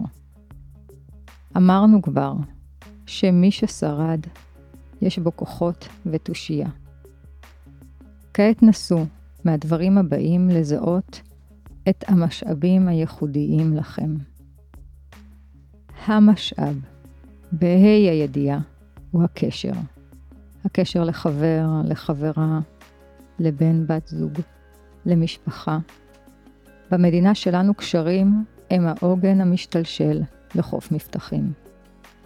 אמרנו כבר שמי ששרד, יש בו כוחות ותושייה. כעת נסו מהדברים הבאים לזהות את המשאבים הייחודיים לכם. המשאב, בהי הידיעה, הוא הקשר. הקשר לחבר, לחברה, לבן בת זוג, למשפחה. במדינה שלנו קשרים הם העוגן המשתלשל לחוף מבטחים,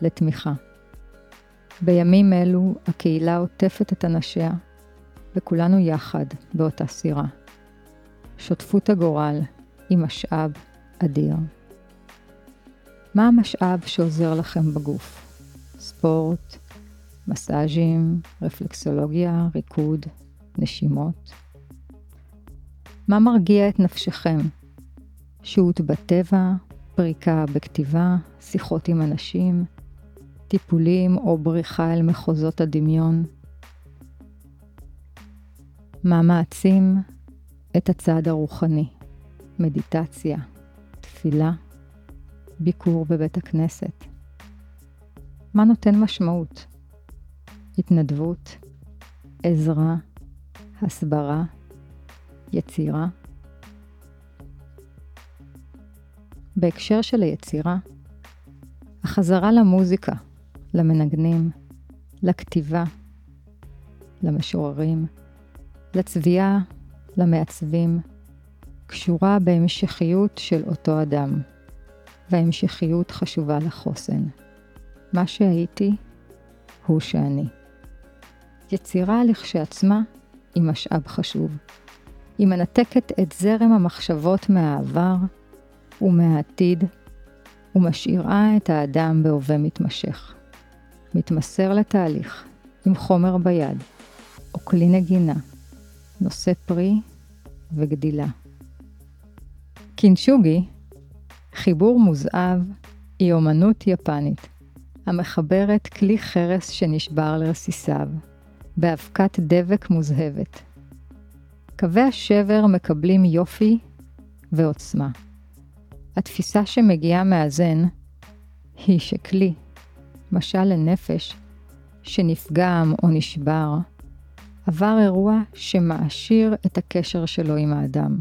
לתמיכה. בימים אלו הקהילה עוטפת את אנשיה, וכולנו יחד באותה סירה. שותפות הגורל היא משאב אדיר. מה המשאב שעוזר לכם בגוף? ספורט, מסאז'ים, רפלקסולוגיה, ריקוד, נשימות. מה מרגיע את נפשכם? שהות בטבע, פריקה בכתיבה, שיחות עם אנשים, טיפולים או בריחה אל מחוזות הדמיון. מה מעצים את הצד הרוחני? מדיטציה, תפילה, ביקור בבית הכנסת. מה נותן משמעות? התנדבות, עזרה, הסברה, יצירה. בהקשר של היצירה, החזרה למוזיקה, למנגנים, לכתיבה, למשוררים, לצביעה, למעצבים, קשורה בהמשכיות של אותו אדם, וההמשכיות חשובה לחוסן. מה שהייתי הוא שאני. יצירה לכשעצמה היא משאב חשוב. היא מנתקת את זרם המחשבות מהעבר ומהעתיד ומשאירה את האדם בהווה מתמשך. מתמסר לתהליך, עם חומר ביד, או כלי נגינה, נושא פרי וגדילה. קינצוגי, חיבור מוזהב, היא אומנות יפנית, המחברת כלי חרס שנשבר לרסיסיו, באבקת דבק מוזהבת. קווי השבר מקבלים יופי ועוצמה. התפיסה שמגיעה מהזן היא שכלי, משל לנפש, שנפגם או נשבר, עבר אירוע שמעשיר את הקשר שלו עם האדם.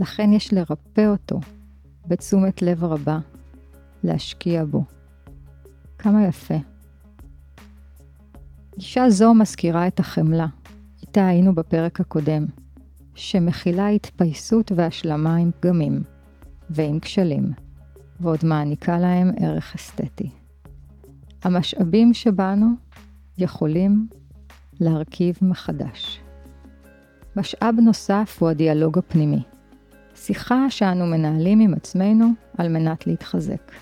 לכן יש לרפא אותו בתשומת לב רבה, להשקיע בו. כמה יפה. גישה זו מזכירה את החמלה, איתה היינו בפרק הקודם, שמכילה התפייסות והשלמה עם פגמים ועם כשלים, ועוד מעניקה להם ערך אסתטי. המשאבים שבנו יכולים להרכיב מחדש. משאב נוסף הוא הדיאלוג הפנימי, שיחה שאנו מנהלים עם עצמנו על מנת להתחזק.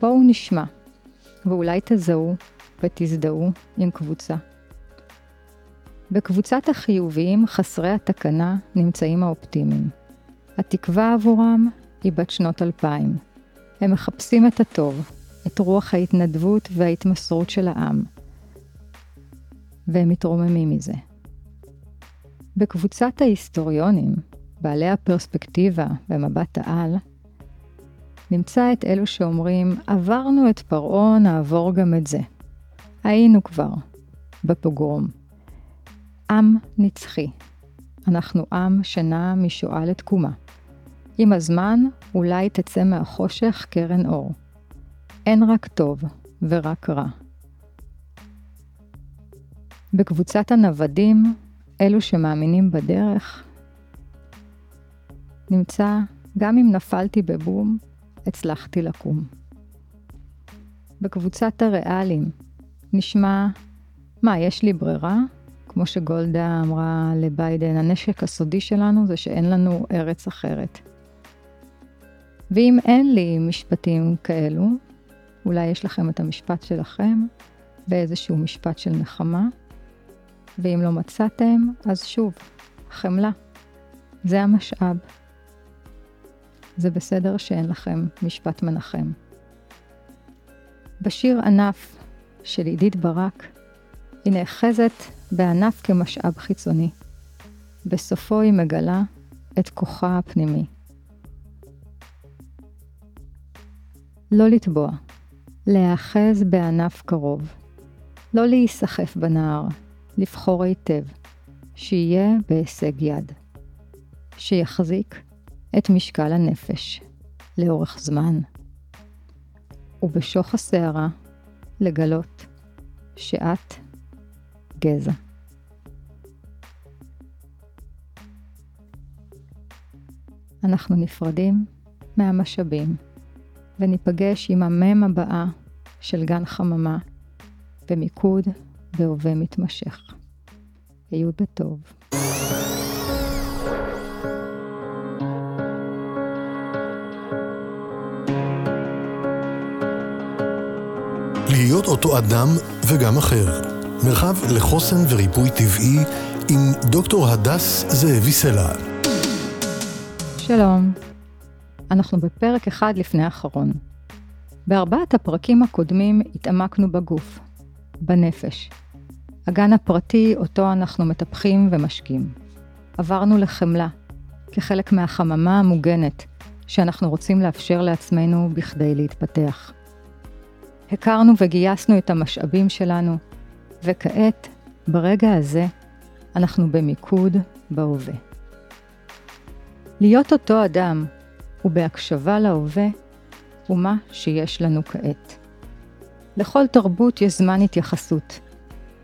בואו נשמע, ואולי תזהו ותזדהו עם קבוצה. בקבוצת החיוביים חסרי התקנה נמצאים האופטימיים. התקווה עבורם היא בת שנות אלפיים. הם מחפשים את הטוב, את רוח ההתנדבות וההתמסרות של העם, והם מתרוממים מזה. בקבוצת ההיסטוריונים, בעלי הפרספקטיבה ומבט העל, נמצא את אלו שאומרים, עברנו את פרעה, נעבור גם את זה. היינו כבר בפוגרום. עם נצחי. אנחנו עם שנע משואה לתקומה. עם הזמן אולי תצא מהחושך קרן אור. אין רק טוב ורק רע. בקבוצת הנוודים, אלו שמאמינים בדרך, נמצא, גם אם נפלתי בבום, הצלחתי לקום. בקבוצת הריאלים, נשמע, מה, יש לי ברירה? כמו שגולדה אמרה לביידן, הנשק הסודי שלנו זה שאין לנו ארץ אחרת. ואם אין לי משפטים כאלו, אולי יש לכם את המשפט שלכם, ואיזשהו משפט של נחמה, ואם לא מצאתם, אז שוב, חמלה. זה המשאב. זה בסדר שאין לכם משפט מנחם. בשיר ענף של עדית ברק, היא נאחזת בענף כמשאב חיצוני. בסופו היא מגלה את כוחה הפנימי. לא לטבוע, להאחז בענף קרוב. לא להיסחף בנהר, לבחור היטב, שיהיה בהישג יד. שיחזיק את משקל הנפש, לאורך זמן. ובשוך השערה, לגלות שאת גזע. אנחנו נפרדים מהמשאבים, וניפגש עם המם הבאה של גן חממה, במיקוד בהווה מתמשך. היו בטוב. להיות אותו אדם וגם אחר. מרחב לחוסן וריפוי טבעי עם דוקטור הדס זהבי סלע. שלום. אנחנו בפרק אחד לפני האחרון. בארבעת הפרקים הקודמים התעמקנו בגוף, בנפש. הגן הפרטי אותו אנחנו מטפחים ומשקים. עברנו לחמלה, כחלק מהחממה המוגנת שאנחנו רוצים לאפשר לעצמנו בכדי להתפתח. הכרנו וגייסנו את המשאבים שלנו, וכעת, ברגע הזה, אנחנו במיקוד בהווה. להיות אותו אדם ובהקשבה להווה הוא מה שיש לנו כעת. לכל תרבות יש זמן התייחסות.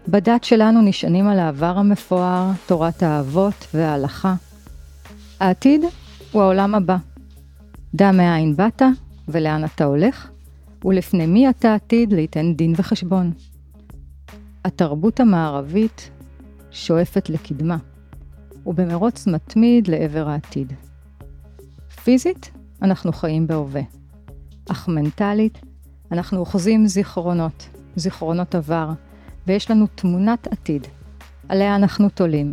בדת שלנו נשענים על העבר המפואר, תורת האבות וההלכה. העתיד הוא העולם הבא. דע מאין באת ולאן אתה הולך, ולפני מי אתה עתיד ליתן דין וחשבון. התרבות המערבית שואפת לקדמה, ובמרוץ מתמיד לעבר העתיד. פיזית, אנחנו חיים בהווה. אך מנטלית, אנחנו אוחזים זיכרונות, זיכרונות עבר, ויש לנו תמונת עתיד, עליה אנחנו תולים,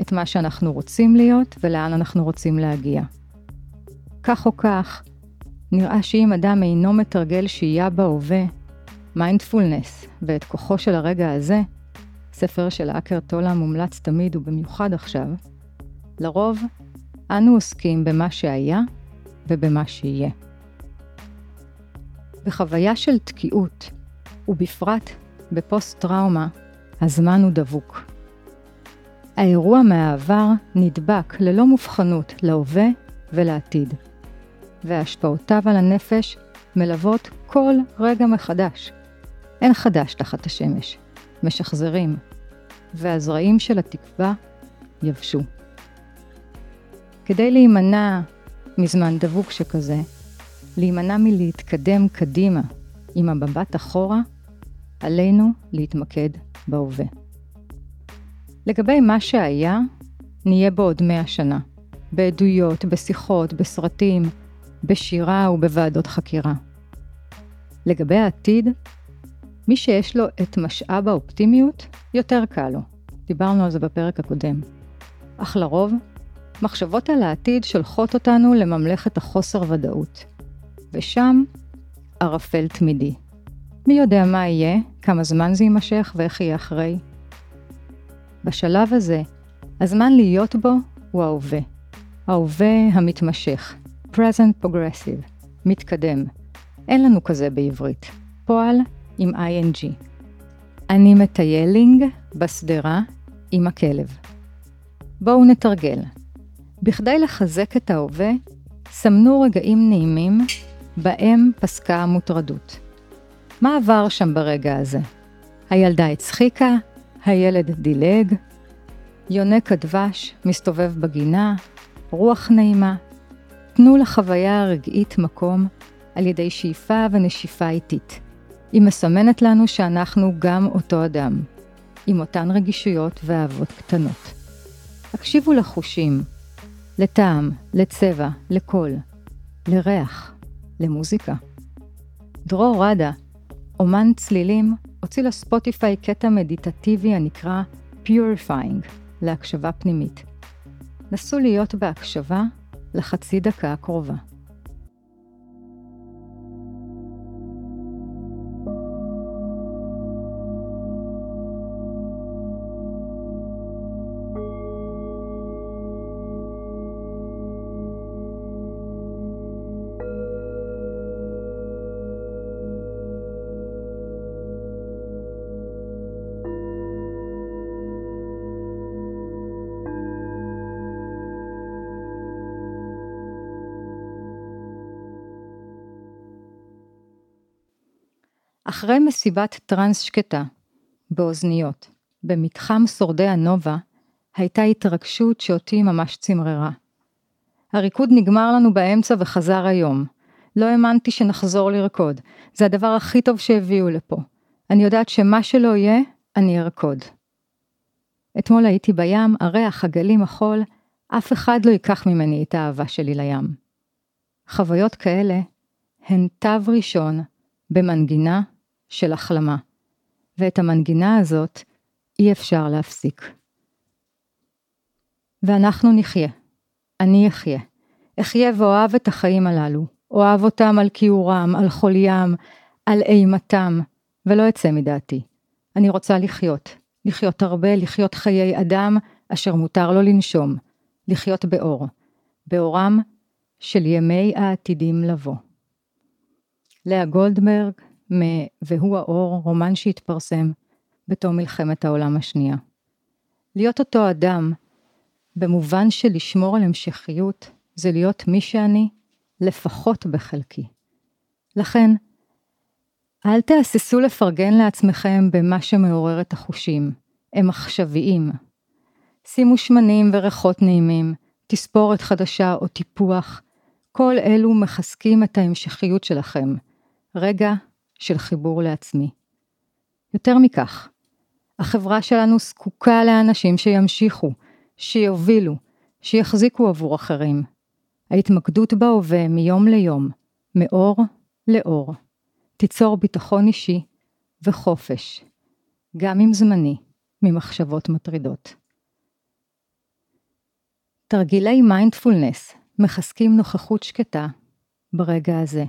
את מה שאנחנו רוצים להיות ולאן אנחנו רוצים להגיע. כך או כך, נראה שאם אדם אינו מתרגל שהייה בהווה, מיינדפולנס ואת כוחו של הרגע הזה, ספר של האקר תולה מומלץ תמיד ובמיוחד עכשיו, לרוב אנו עוסקים במה שהיה ובמה שיהיה. בחוויה של תקיעות, ובפרט בפוסט טראומה, הזמן הוא דבוק. האירוע מהעבר נדבק ללא מובחנות להווה ולעתיד, והשפעותיו על הנפש מלוות כל רגע מחדש. אין חדש תחת השמש, משחזרים, והזרעים של התקווה יבשו. כדי להימנע מזמן דבוק שכזה, להימנע מלהתקדם קדימה עם המבט אחורה, עלינו להתמקד בהווה. לגבי מה שהיה, נהיה בעוד מאה שנה, בעדויות, בשיחות, בסרטים, בשירה ובוועדות חקירה. לגבי העתיד, מי שיש לו את משאב האופטימיות, יותר קל לו. דיברנו על זה בפרק הקודם. אך לרוב, מחשבות על העתיד שולחות אותנו לממלכת החוסר ודאות. ושם, ערפל תמידי. מי יודע מה יהיה, כמה זמן זה יימשך ואיך יהיה אחרי. בשלב הזה, הזמן להיות בו הוא ההווה. ההווה המתמשך. present progressive. מתקדם. אין לנו כזה בעברית. פועל עם איי אן ג'י. אני מטיילינג בסדרה עם הכלב. בואו נתרגל. בכדי לחזק את ההווה, סמנו רגעים נעימים בהם פסקה המוטרדות. מה עבר שם ברגע הזה? הילדה הצחיקה, הילד דילג, יונק הדבש מסתובב בגינה, רוח נעימה. תנו לחוויה הרגעית מקום על ידי שאיפה ונשיפה איטית. היא מסמנת לנו שאנחנו גם אותו אדם, עם אותן רגישויות ואהבות קטנות. הקשיבו לחושים, לטעם, לצבע, לקול, לריח, למוזיקה. דרור רדה, אומן צלילים, הוציא לספוטיפיי קטע מדיטטיבי הנקרא Purifying, להקשבה פנימית. נסו להיות בהקשבה לחצי דקה הקרובה. אחרי מסיבת טרנס שקטה, באוזניות, במתחם שורדי הנובה, הייתה התרגשות שאותי ממש צמררה. הריקוד נגמר לנו באמצע וחזר היום. לא האמנתי שנחזור לרקוד. זה הדבר הכי טוב שהביאו לפה. אני יודעת שמה שלא יהיה, אני ארקוד. אתמול הייתי בים, הריח, הגלים, החול, אף אחד לא ייקח ממני את האהבה שלי לים. חוויות כאלה הן תו ראשון במנגינה של החלמה, ואת המנגינה הזאת אי אפשר להפסיק. ואנחנו נחיה, אני אחיה, אחיה ואוהב את החיים הללו, אוהב אותם על קיורם, על חוליים, על אימתם, ולא אצא מדעתי. אני רוצה לחיות, לחיות הרבה, לחיות חיי אדם אשר מותר לו לנשום, לחיות באור, באורם של ימי העתידים לבוא. לאה גולדברג, מ- והוא האור, רומן שהתפרסם בתום מלחמת העולם השנייה. להיות אותו אדם, במובן של לשמור על המשכיות, זה להיות מי שאני, לפחות בחלקי. לכן, אל תהססו לפרגן לעצמכם במה שמעורר את החושים, הם עכשוויים. שימו שמנים וריחות נעימים, תספורת חדשה או טיפוח, כל אלו מחזקים את ההמשכיות שלכם. רגע של חיבור לעצמי. יותר מכך, החברה שלנו זקוקה לאנשים שימשיכו, שיובילו, שיחזיקו עבור אחרים. ההתמקדות בהווה מיום ליום, מאור לאור. תיצור ביטחון אישי וחופש, גם אם זמני, ממחשבות מטרידות. תרגילי מיינדפולנס מחזקים נוכחות שקטה ברגע הזה.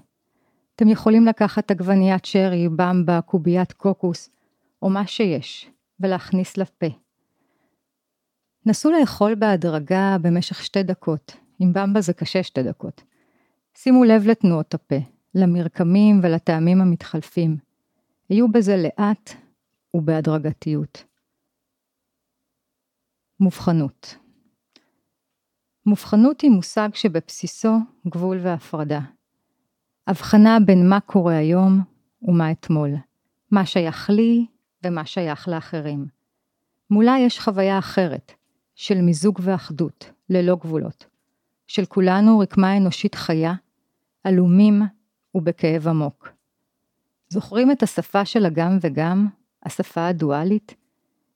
אתם יכולים לקחת עגבניית שרי, במבה, קוביית קוקוס, או מה שיש, ולהכניס לפה. נסו לאכול בהדרגה במשך שתי דקות, עם במבה זה קשה שתי דקות. שימו לב לתנועות הפה, למרקמים ולטעמים המתחלפים. יהיו בזה לאט ובהדרגתיות. מובחנות. מובחנות היא מושג שבבסיסו גבול והפרדה. הבחנה בין מה קורה היום ומה אתמול. מה שייך לי ומה שייך לאחרים. מולה יש חוויה אחרת, של מיזוג ואחדות, ללא גבולות. של כולנו רקמה אנושית חיה, אלומים ובכאב עמוק. זוכרים את השפה של הגם וגם, השפה הדואלית?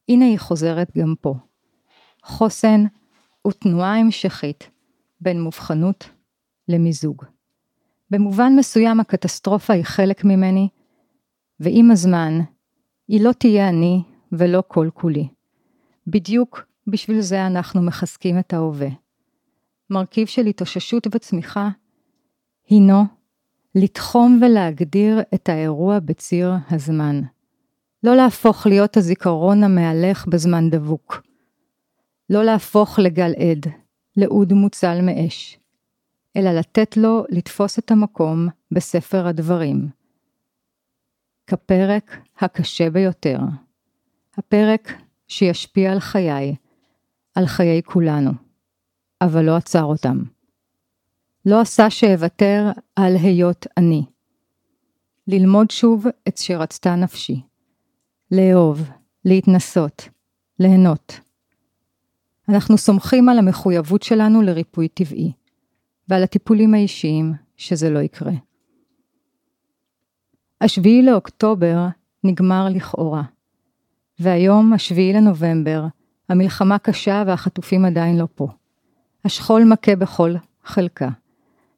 הנה היא חוזרת גם פה. חוסן ותנועה המשכית בין מובחנות למיזוג. במובן מסוים הקטסטרופה היא חלק ממני, ועם הזמן היא לא תהיה אני ולא כל כולי. בדיוק בשביל זה אנחנו מחזקים את ההווה. מרכיב של התאוששות וצמיחה הינו לתחום ולהגדיר את האירוע בציר הזמן. לא להפוך להיות הזיכרון המהלך בזמן דבוק. לא להפוך לגל עד, לעוד מוצל מאש, אלא לתת לו לתפוס את המקום בספר הדברים. כפרק הקשה ביותר. הפרק שישפיע על חיי, על חיי כולנו. אבל לא עצר אותם. לא עשה שאוותר על היות אני. ללמוד שוב את שרצתה נפשי. לאהוב, להתנסות, ליהנות. אנחנו סומכים על המחויבות שלנו לריפוי טבעי, ועל הטיפולים האישיים שזה לא יקרה. השביעי לאוקטובר נגמר לכאורה, והיום השביעי לנובמבר, המלחמה קשה והחטופים עדיין לא פה. השכול מכה בכל חלקה.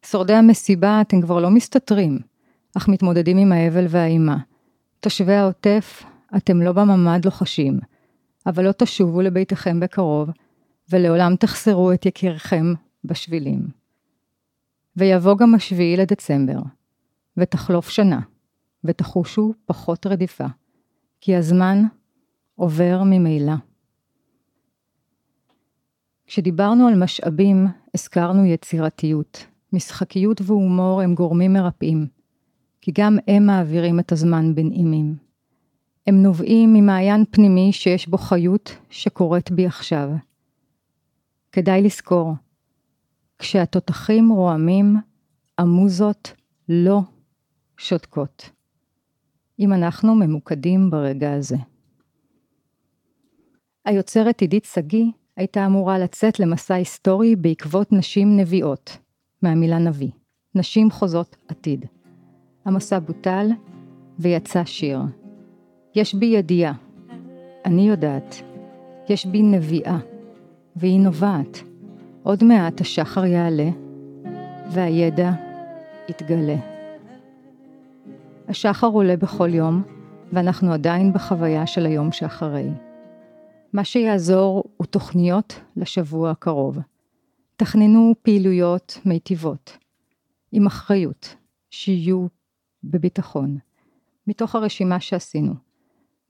שורדי המסיבה אתם כבר לא מסתתרים, אך מתמודדים עם האבל והאימה. תושבי העוטף, אתם לא בממד לוחשים, אבל לא תשובו לביתכם בקרוב, ולעולם תחסרו את יקירכם בשבילים. ויבוא גם השביעי לדצמבר, ותחלוף שנה, ותחושו פחות רדיפה, כי הזמן עובר ממילא. כשדיברנו על משאבים, הזכרנו יצירתיות. משחקיות והומור הם גורמים מרפאים, כי גם הם מעבירים את הזמן בנעימים. הם נובעים ממעיין פנימי שיש בו חיות שקורית בי עכשיו. כדאי לזכור, כשהתותחים רועמים, המוזות לא שותקות. אם אנחנו ממוקדים ברגע הזה. היוצרת עדית סגי, הייתה אמורה לצאת למסע היסטורי בעקבות נשים נביאות, מהמילה נביא, נשים חוזות עתיד. המסע בוטל ויצא שיר. יש בי ידיעה, אני יודעת, יש בי נביאה, והיא נובעת. עוד מעט השחר יעלה, והידע יתגלה. השחר עולה בכל יום, ואנחנו עדיין בחוויה של היום שאחרי. מה שיעזור הוא תוכניות לשבוע הקרוב. תכננו פעילויות מיטיבות, עם אחריות, שיהיו בביטחון, מתוך הרשימה שעשינו,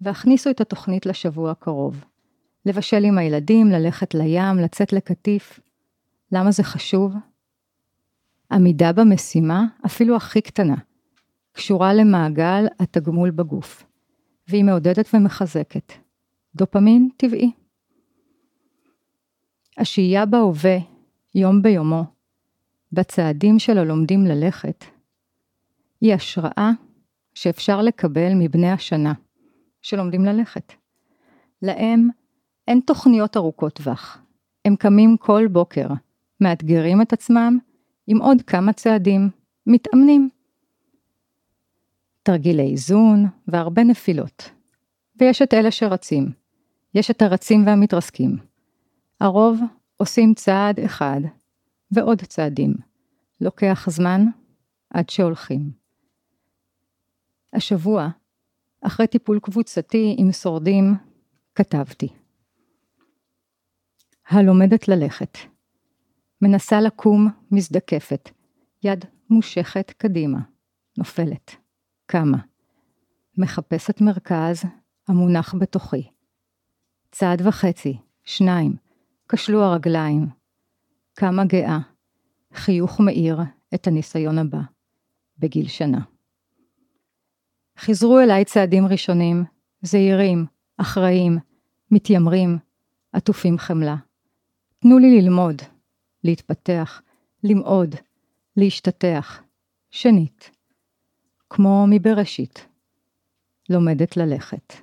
והכניסו את התוכנית לשבוע הקרוב. לבשל עם הילדים, ללכת לים, לצאת לקטיף. למה זה חשוב? עמידה במשימה, אפילו הכי קטנה, קשורה למעגל התגמול בגוף, והיא מעודדת ומחזקת. דופמין טבעי. השהייה בהווה, יום ביומו, בצעדים שלו לומדים ללכת, היא השראה שאפשר לקבל מבני השנה שלומדים ללכת. להם אין תוכניות ארוכות טווח. הם קמים כל בוקר, מאתגרים את עצמם עם עוד כמה צעדים, מתאמנים. תרגילי איזון והרבה נפילות. ויש את אלה שרצים. יש את הרצים והמתרסקים. הרוב עושים צעד אחד ועוד צעדים. לוקח זמן עד שהולכים. השבוע, אחרי טיפול קבוצתי עם שורדים, כתבתי. הלומדת ללכת. מנסה לקום, מזדקפת. יד מושכת קדימה. נופלת. קמה. מחפשת מרכז, המונח בתוכי. צעד וחצי, שניים. כשלו הרגליים. קמה גאה. חיוך מאיר את הניסיון הבא. בגיל שנה. חזרו אליי צעדים ראשונים, זהירים, אחראים, מתיימרים, עטופים חמלה. תנו לי ללמוד, להתפתח, למעוד, להשתתח. שנית, כמו מבראשית, לומדת ללכת.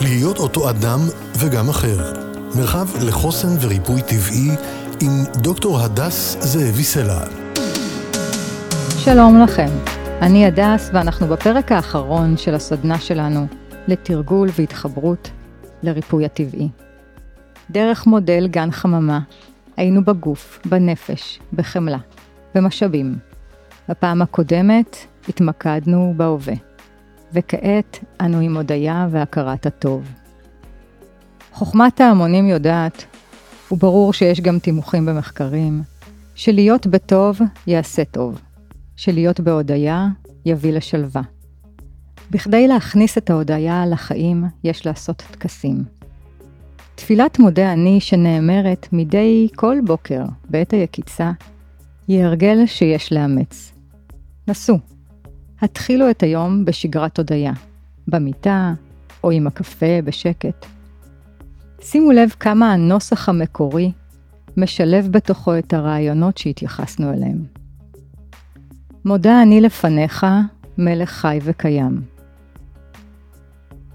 להיות אותו אדם וגם אחר. מרחב לחוסן וריפוי טבעי עם דוקטור הדס זהבי סלע. שלום לכם, אני הדס ואנחנו בפרק האחרון של הסדנה שלנו לתרגול והתחברות לריפוי הטבעי. דרך מודל גן חממה היינו בגוף, בנפש, בחמלה, במשאבים. בפעם הקודמת התמקדנו בהווה, וכעת אנו עם הודיה והכרת הטוב. חוכמת ההמונים יודעת, וברור שיש גם תימוכים במחקרים, שלהיות בטוב יעשה טוב, שלהיות בהודיה יביא לשלווה. בכדי להכניס את ההודיה לחיים יש לעשות תקסים. תפילת מודה אני שנאמרת מדי כל בוקר בעת היקיצה, היא הרגל שיש לאמץ. נסו, התחילו את היום בשגרת הודיה, במיטה או עם הקפה בשקט. שימו לב כמה הנוסח המקורי משלב בתוכו את הרעיונות שהתייחסנו אליהם. מודה אני לפניך, מלך חי וקיים.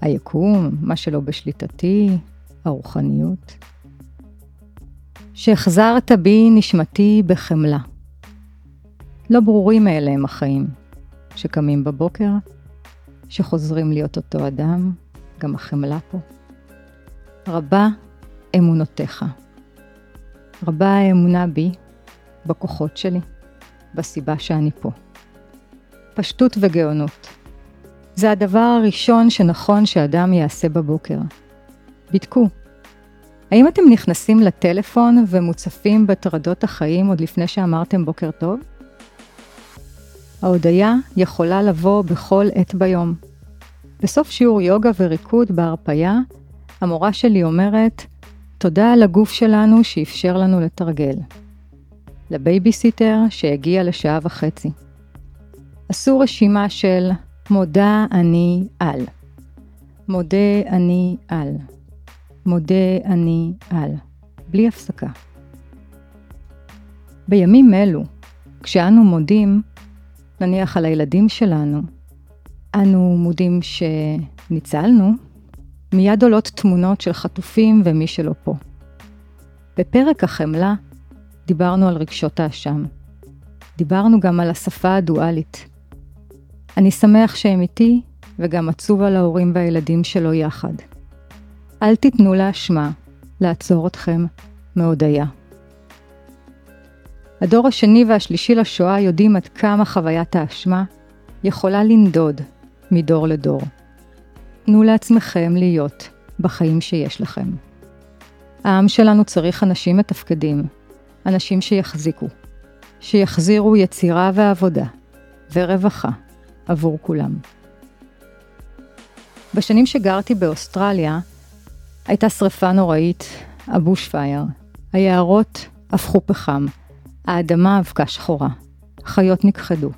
היקום, מה שלא בשליטתי, הרוחניות. שהחזרת בי נשמתי בחמלה. לא ברורים מאליהם החיים, שקמים בבוקר, שחוזרים להיות אותו אדם, גם החמלה פה. רבה אמונותיך. רבה האמונה בי, בכוחות שלי, בסיבה שאני פה. פשטות וגאונות. זה הדבר הראשון שנכון שאדם יעשה בבוקר. בדקו. האם אתם נכנסים לטלפון ומוצפים בטרדות החיים עוד לפני שאמרתם בוקר טוב? ההודיה יכולה לבוא בכל עת ביום. בסוף שיעור יוגה וריקוד בהרפיה, המורה שלי אומרת, תודה על הגוף שלנו שאפשר לנו לתרגל. לבייביסיטר שהגיע לשעה וחצי. עשו רשימה של מודה אני על. מודה אני על. מודה אני על. בלי הפסקה. בימים אלו, כשאנו מודים, נניח על הילדים שלנו, אנו מודים שניצלנו, מיד עולות תמונות של חטופים ומי שלא פה. בפרק החמלה דיברנו על רגשות האשם. דיברנו גם על השפה הדואלית. אני שמח שהם איתי וגם עצוב על ההורים והילדים שלו יחד. אל תיתנו לאשמה לעצור אתכם מהודיה. הדור השני והשלישי לשואה יודעים עד כמה חוויית האשמה יכולה לנדוד מדור לדור. תנו לעצמכם להיות בחיים שיש לכם. העם שלנו צריך אנשים מתפקדים, אנשים שיחזיקו, שיחזירו יצירה ועבודה ורווחה עבור כולם. בשנים שגרתי באוסטרליה, הייתה שריפה נוראית, הבוש פייר. היערות הפכו פחם, האדמה אבקה שחורה, חיות נכחדו,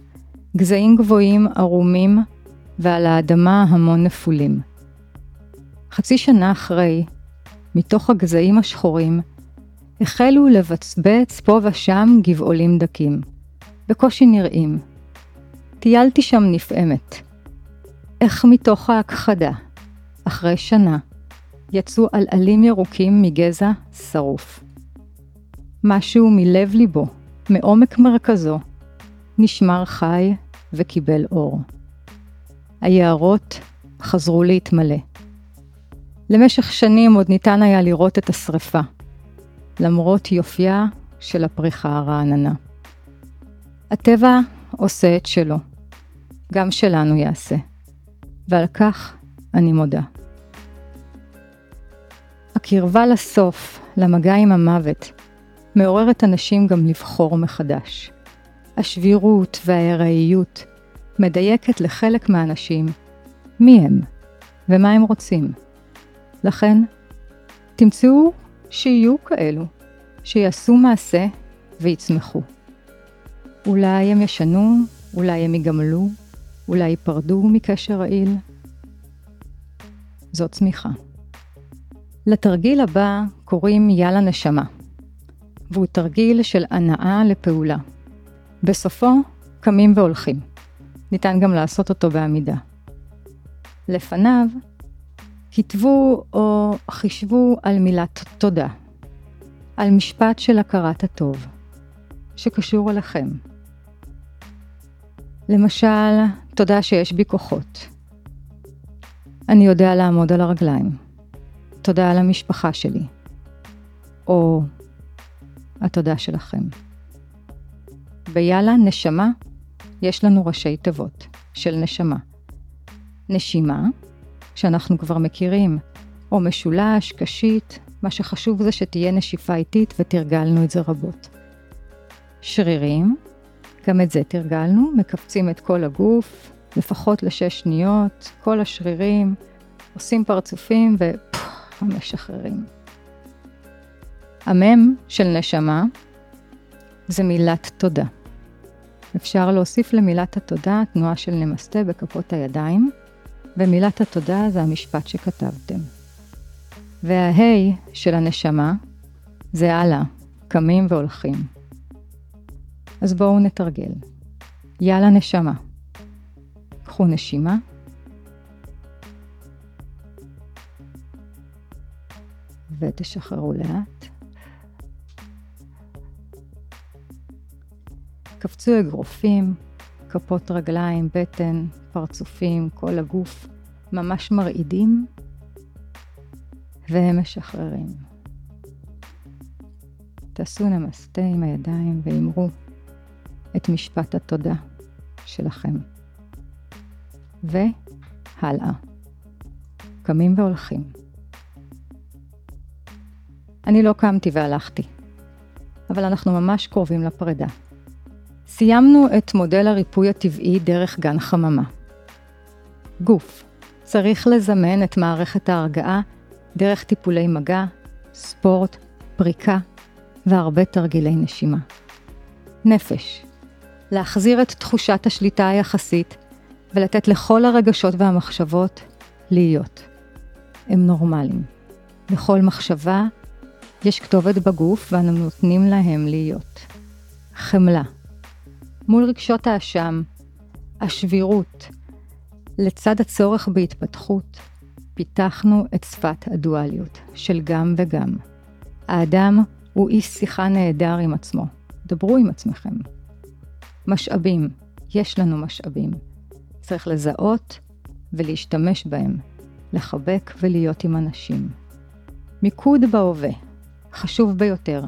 גזעים גבוהים ערומים ונדו. ועל האדמה המון נפולים. חצי שנה אחרי, מתוך הגזעים השחורים, החלו לבצבץ פה ושם גבעולים דקים. בקושי נראים. טיילתי שם נפעמת. איך מתוך ההכחדה, אחרי שנה, יצאו עלעלים ירוקים מגזע שרוף. משהו מלב ליבו, מעומק מרכזו, נשמר חי וקיבל אור. היערות חזרו להתמלא. למשך שנים עוד ניתן היה לראות את השריפה, למרות יופייה של הפריחה הרעננה. הטבע עושה את שלו, גם שלנו יעשה, ועל כך אני מודה. הקרבה לסוף, למגע עם המוות, מעוררת אנשים גם לבחור מחדש. השבירות וההיראיות מדייקת לחלק מהאנשים מי הם ומה הם רוצים. לכן, תמצאו שיהיו כאלו שיעשו מעשה ויצמחו. אולי הם ישנו, אולי הם יגמלו, אולי ייפרדו מקשר רעיל. זו צמיחה. לתרגיל הבא קוראים יאללה נשמה, והוא תרגיל של הנאה לפעולה. בסופו קמים והולכים. ניתן גם לעשות אותו בעמידה. לפניו כתבו או חישבו על מילת תודה, על משפט של הכרת הטוב, שקשור אליכם. למשל, תודה שיש בי כוחות. אני יודע לעמוד על הרגליים. תודה על המשפחה שלי. או התודה שלכם. ביאללה נשמה יש לנו ראשי תיבות של נשמה. נשימה, שאנחנו כבר מכירים, או משולש, קשית, מה שחשוב זה שתהיה נשיפה איטית ותרגלנו את זה רבות. שרירים, גם את זה תרגלנו, מקפצים את כל הגוף, לפחות לשש שניות, כל השרירים, עושים פרצופים ומשחררים. המם של נשמה זה מילת תודה. אפשר להוסיף למילת התודה תנועה של נמסטה בכפות הידיים, ומילת התודה זה המשפט שכתבתם. וההי של הנשמה זה הלאה, קמים והולכים. אז בואו נתרגל. יאללה נשמה. קחו נשימה. ותשחררו לאט. קפצו אגרופים, כפות רגליים, בטן, פרצופים, כל הגוף ממש מרעידים והם משחררים. תעשו נמסטה עם הידיים ואמרו את משפט התודה שלכם. והלאה. קמים והולכים. אני לא קמתי והלכתי, אבל אנחנו ממש קרובים לפרידה. סיימנו את מודל הריפוי הטבעי דרך גן חממה. גוף, צריך לזמן את מערכת ההרגעה דרך טיפולי מגע, ספורט, פריקה והרבה תרגילי נשימה. נפש, להחזיר את תחושת השליטה היחסית ולתת לכל הרגשות והמחשבות להיות. הם נורמליים. לכל מחשבה יש כתובת בגוף ואנו נותנים להם להיות. חמלה. מול רגשות האשם, השבירות, לצד הצורך בהתפתחות, פיתחנו את שפת הדואליות של גם וגם. האדם הוא איש שיחה נהדר עם עצמו. דברו עם עצמכם. משאבים, יש לנו משאבים. צריך לזהות ולהשתמש בהם, לחבק ולהיות עם אנשים. מיקוד בהווה, חשוב ביותר.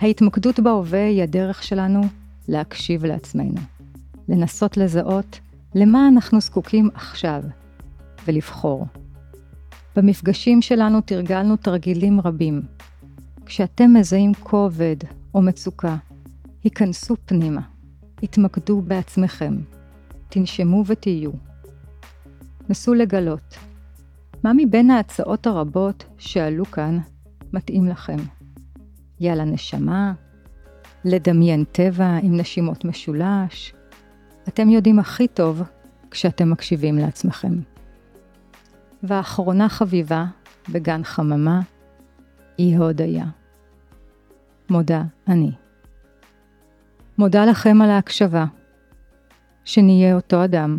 ההתמקדות בהווה היא הדרך שלנו להקשיב לעצמנו, לנסות לזהות למה אנחנו זקוקים עכשיו, ולבחור. במפגשים שלנו תרגלנו תרגילים רבים. כשאתם מזהים כובד או מצוקה, היכנסו פנימה, התמקדו בעצמכם, תנשמו ותהיו. נסו לגלות, מה מבין ההצעות הרבות שעלו כאן מתאים לכם? יאללה נשמה, לדמיין טבע עם נשימות משולש. אתם יודעים הכי טוב כשאתם מקשיבים לעצמכם. והאחרונה חביבה בגן חממה היא הודיה. מודה אני. מודה לכם על ההקשבה, שנהיה אותו אדם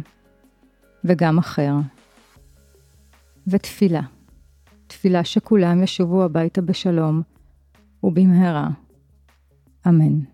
וגם אחר. ותפילה, תפילה שכולם ישובו הביתה בשלום ובמהרה. אמן.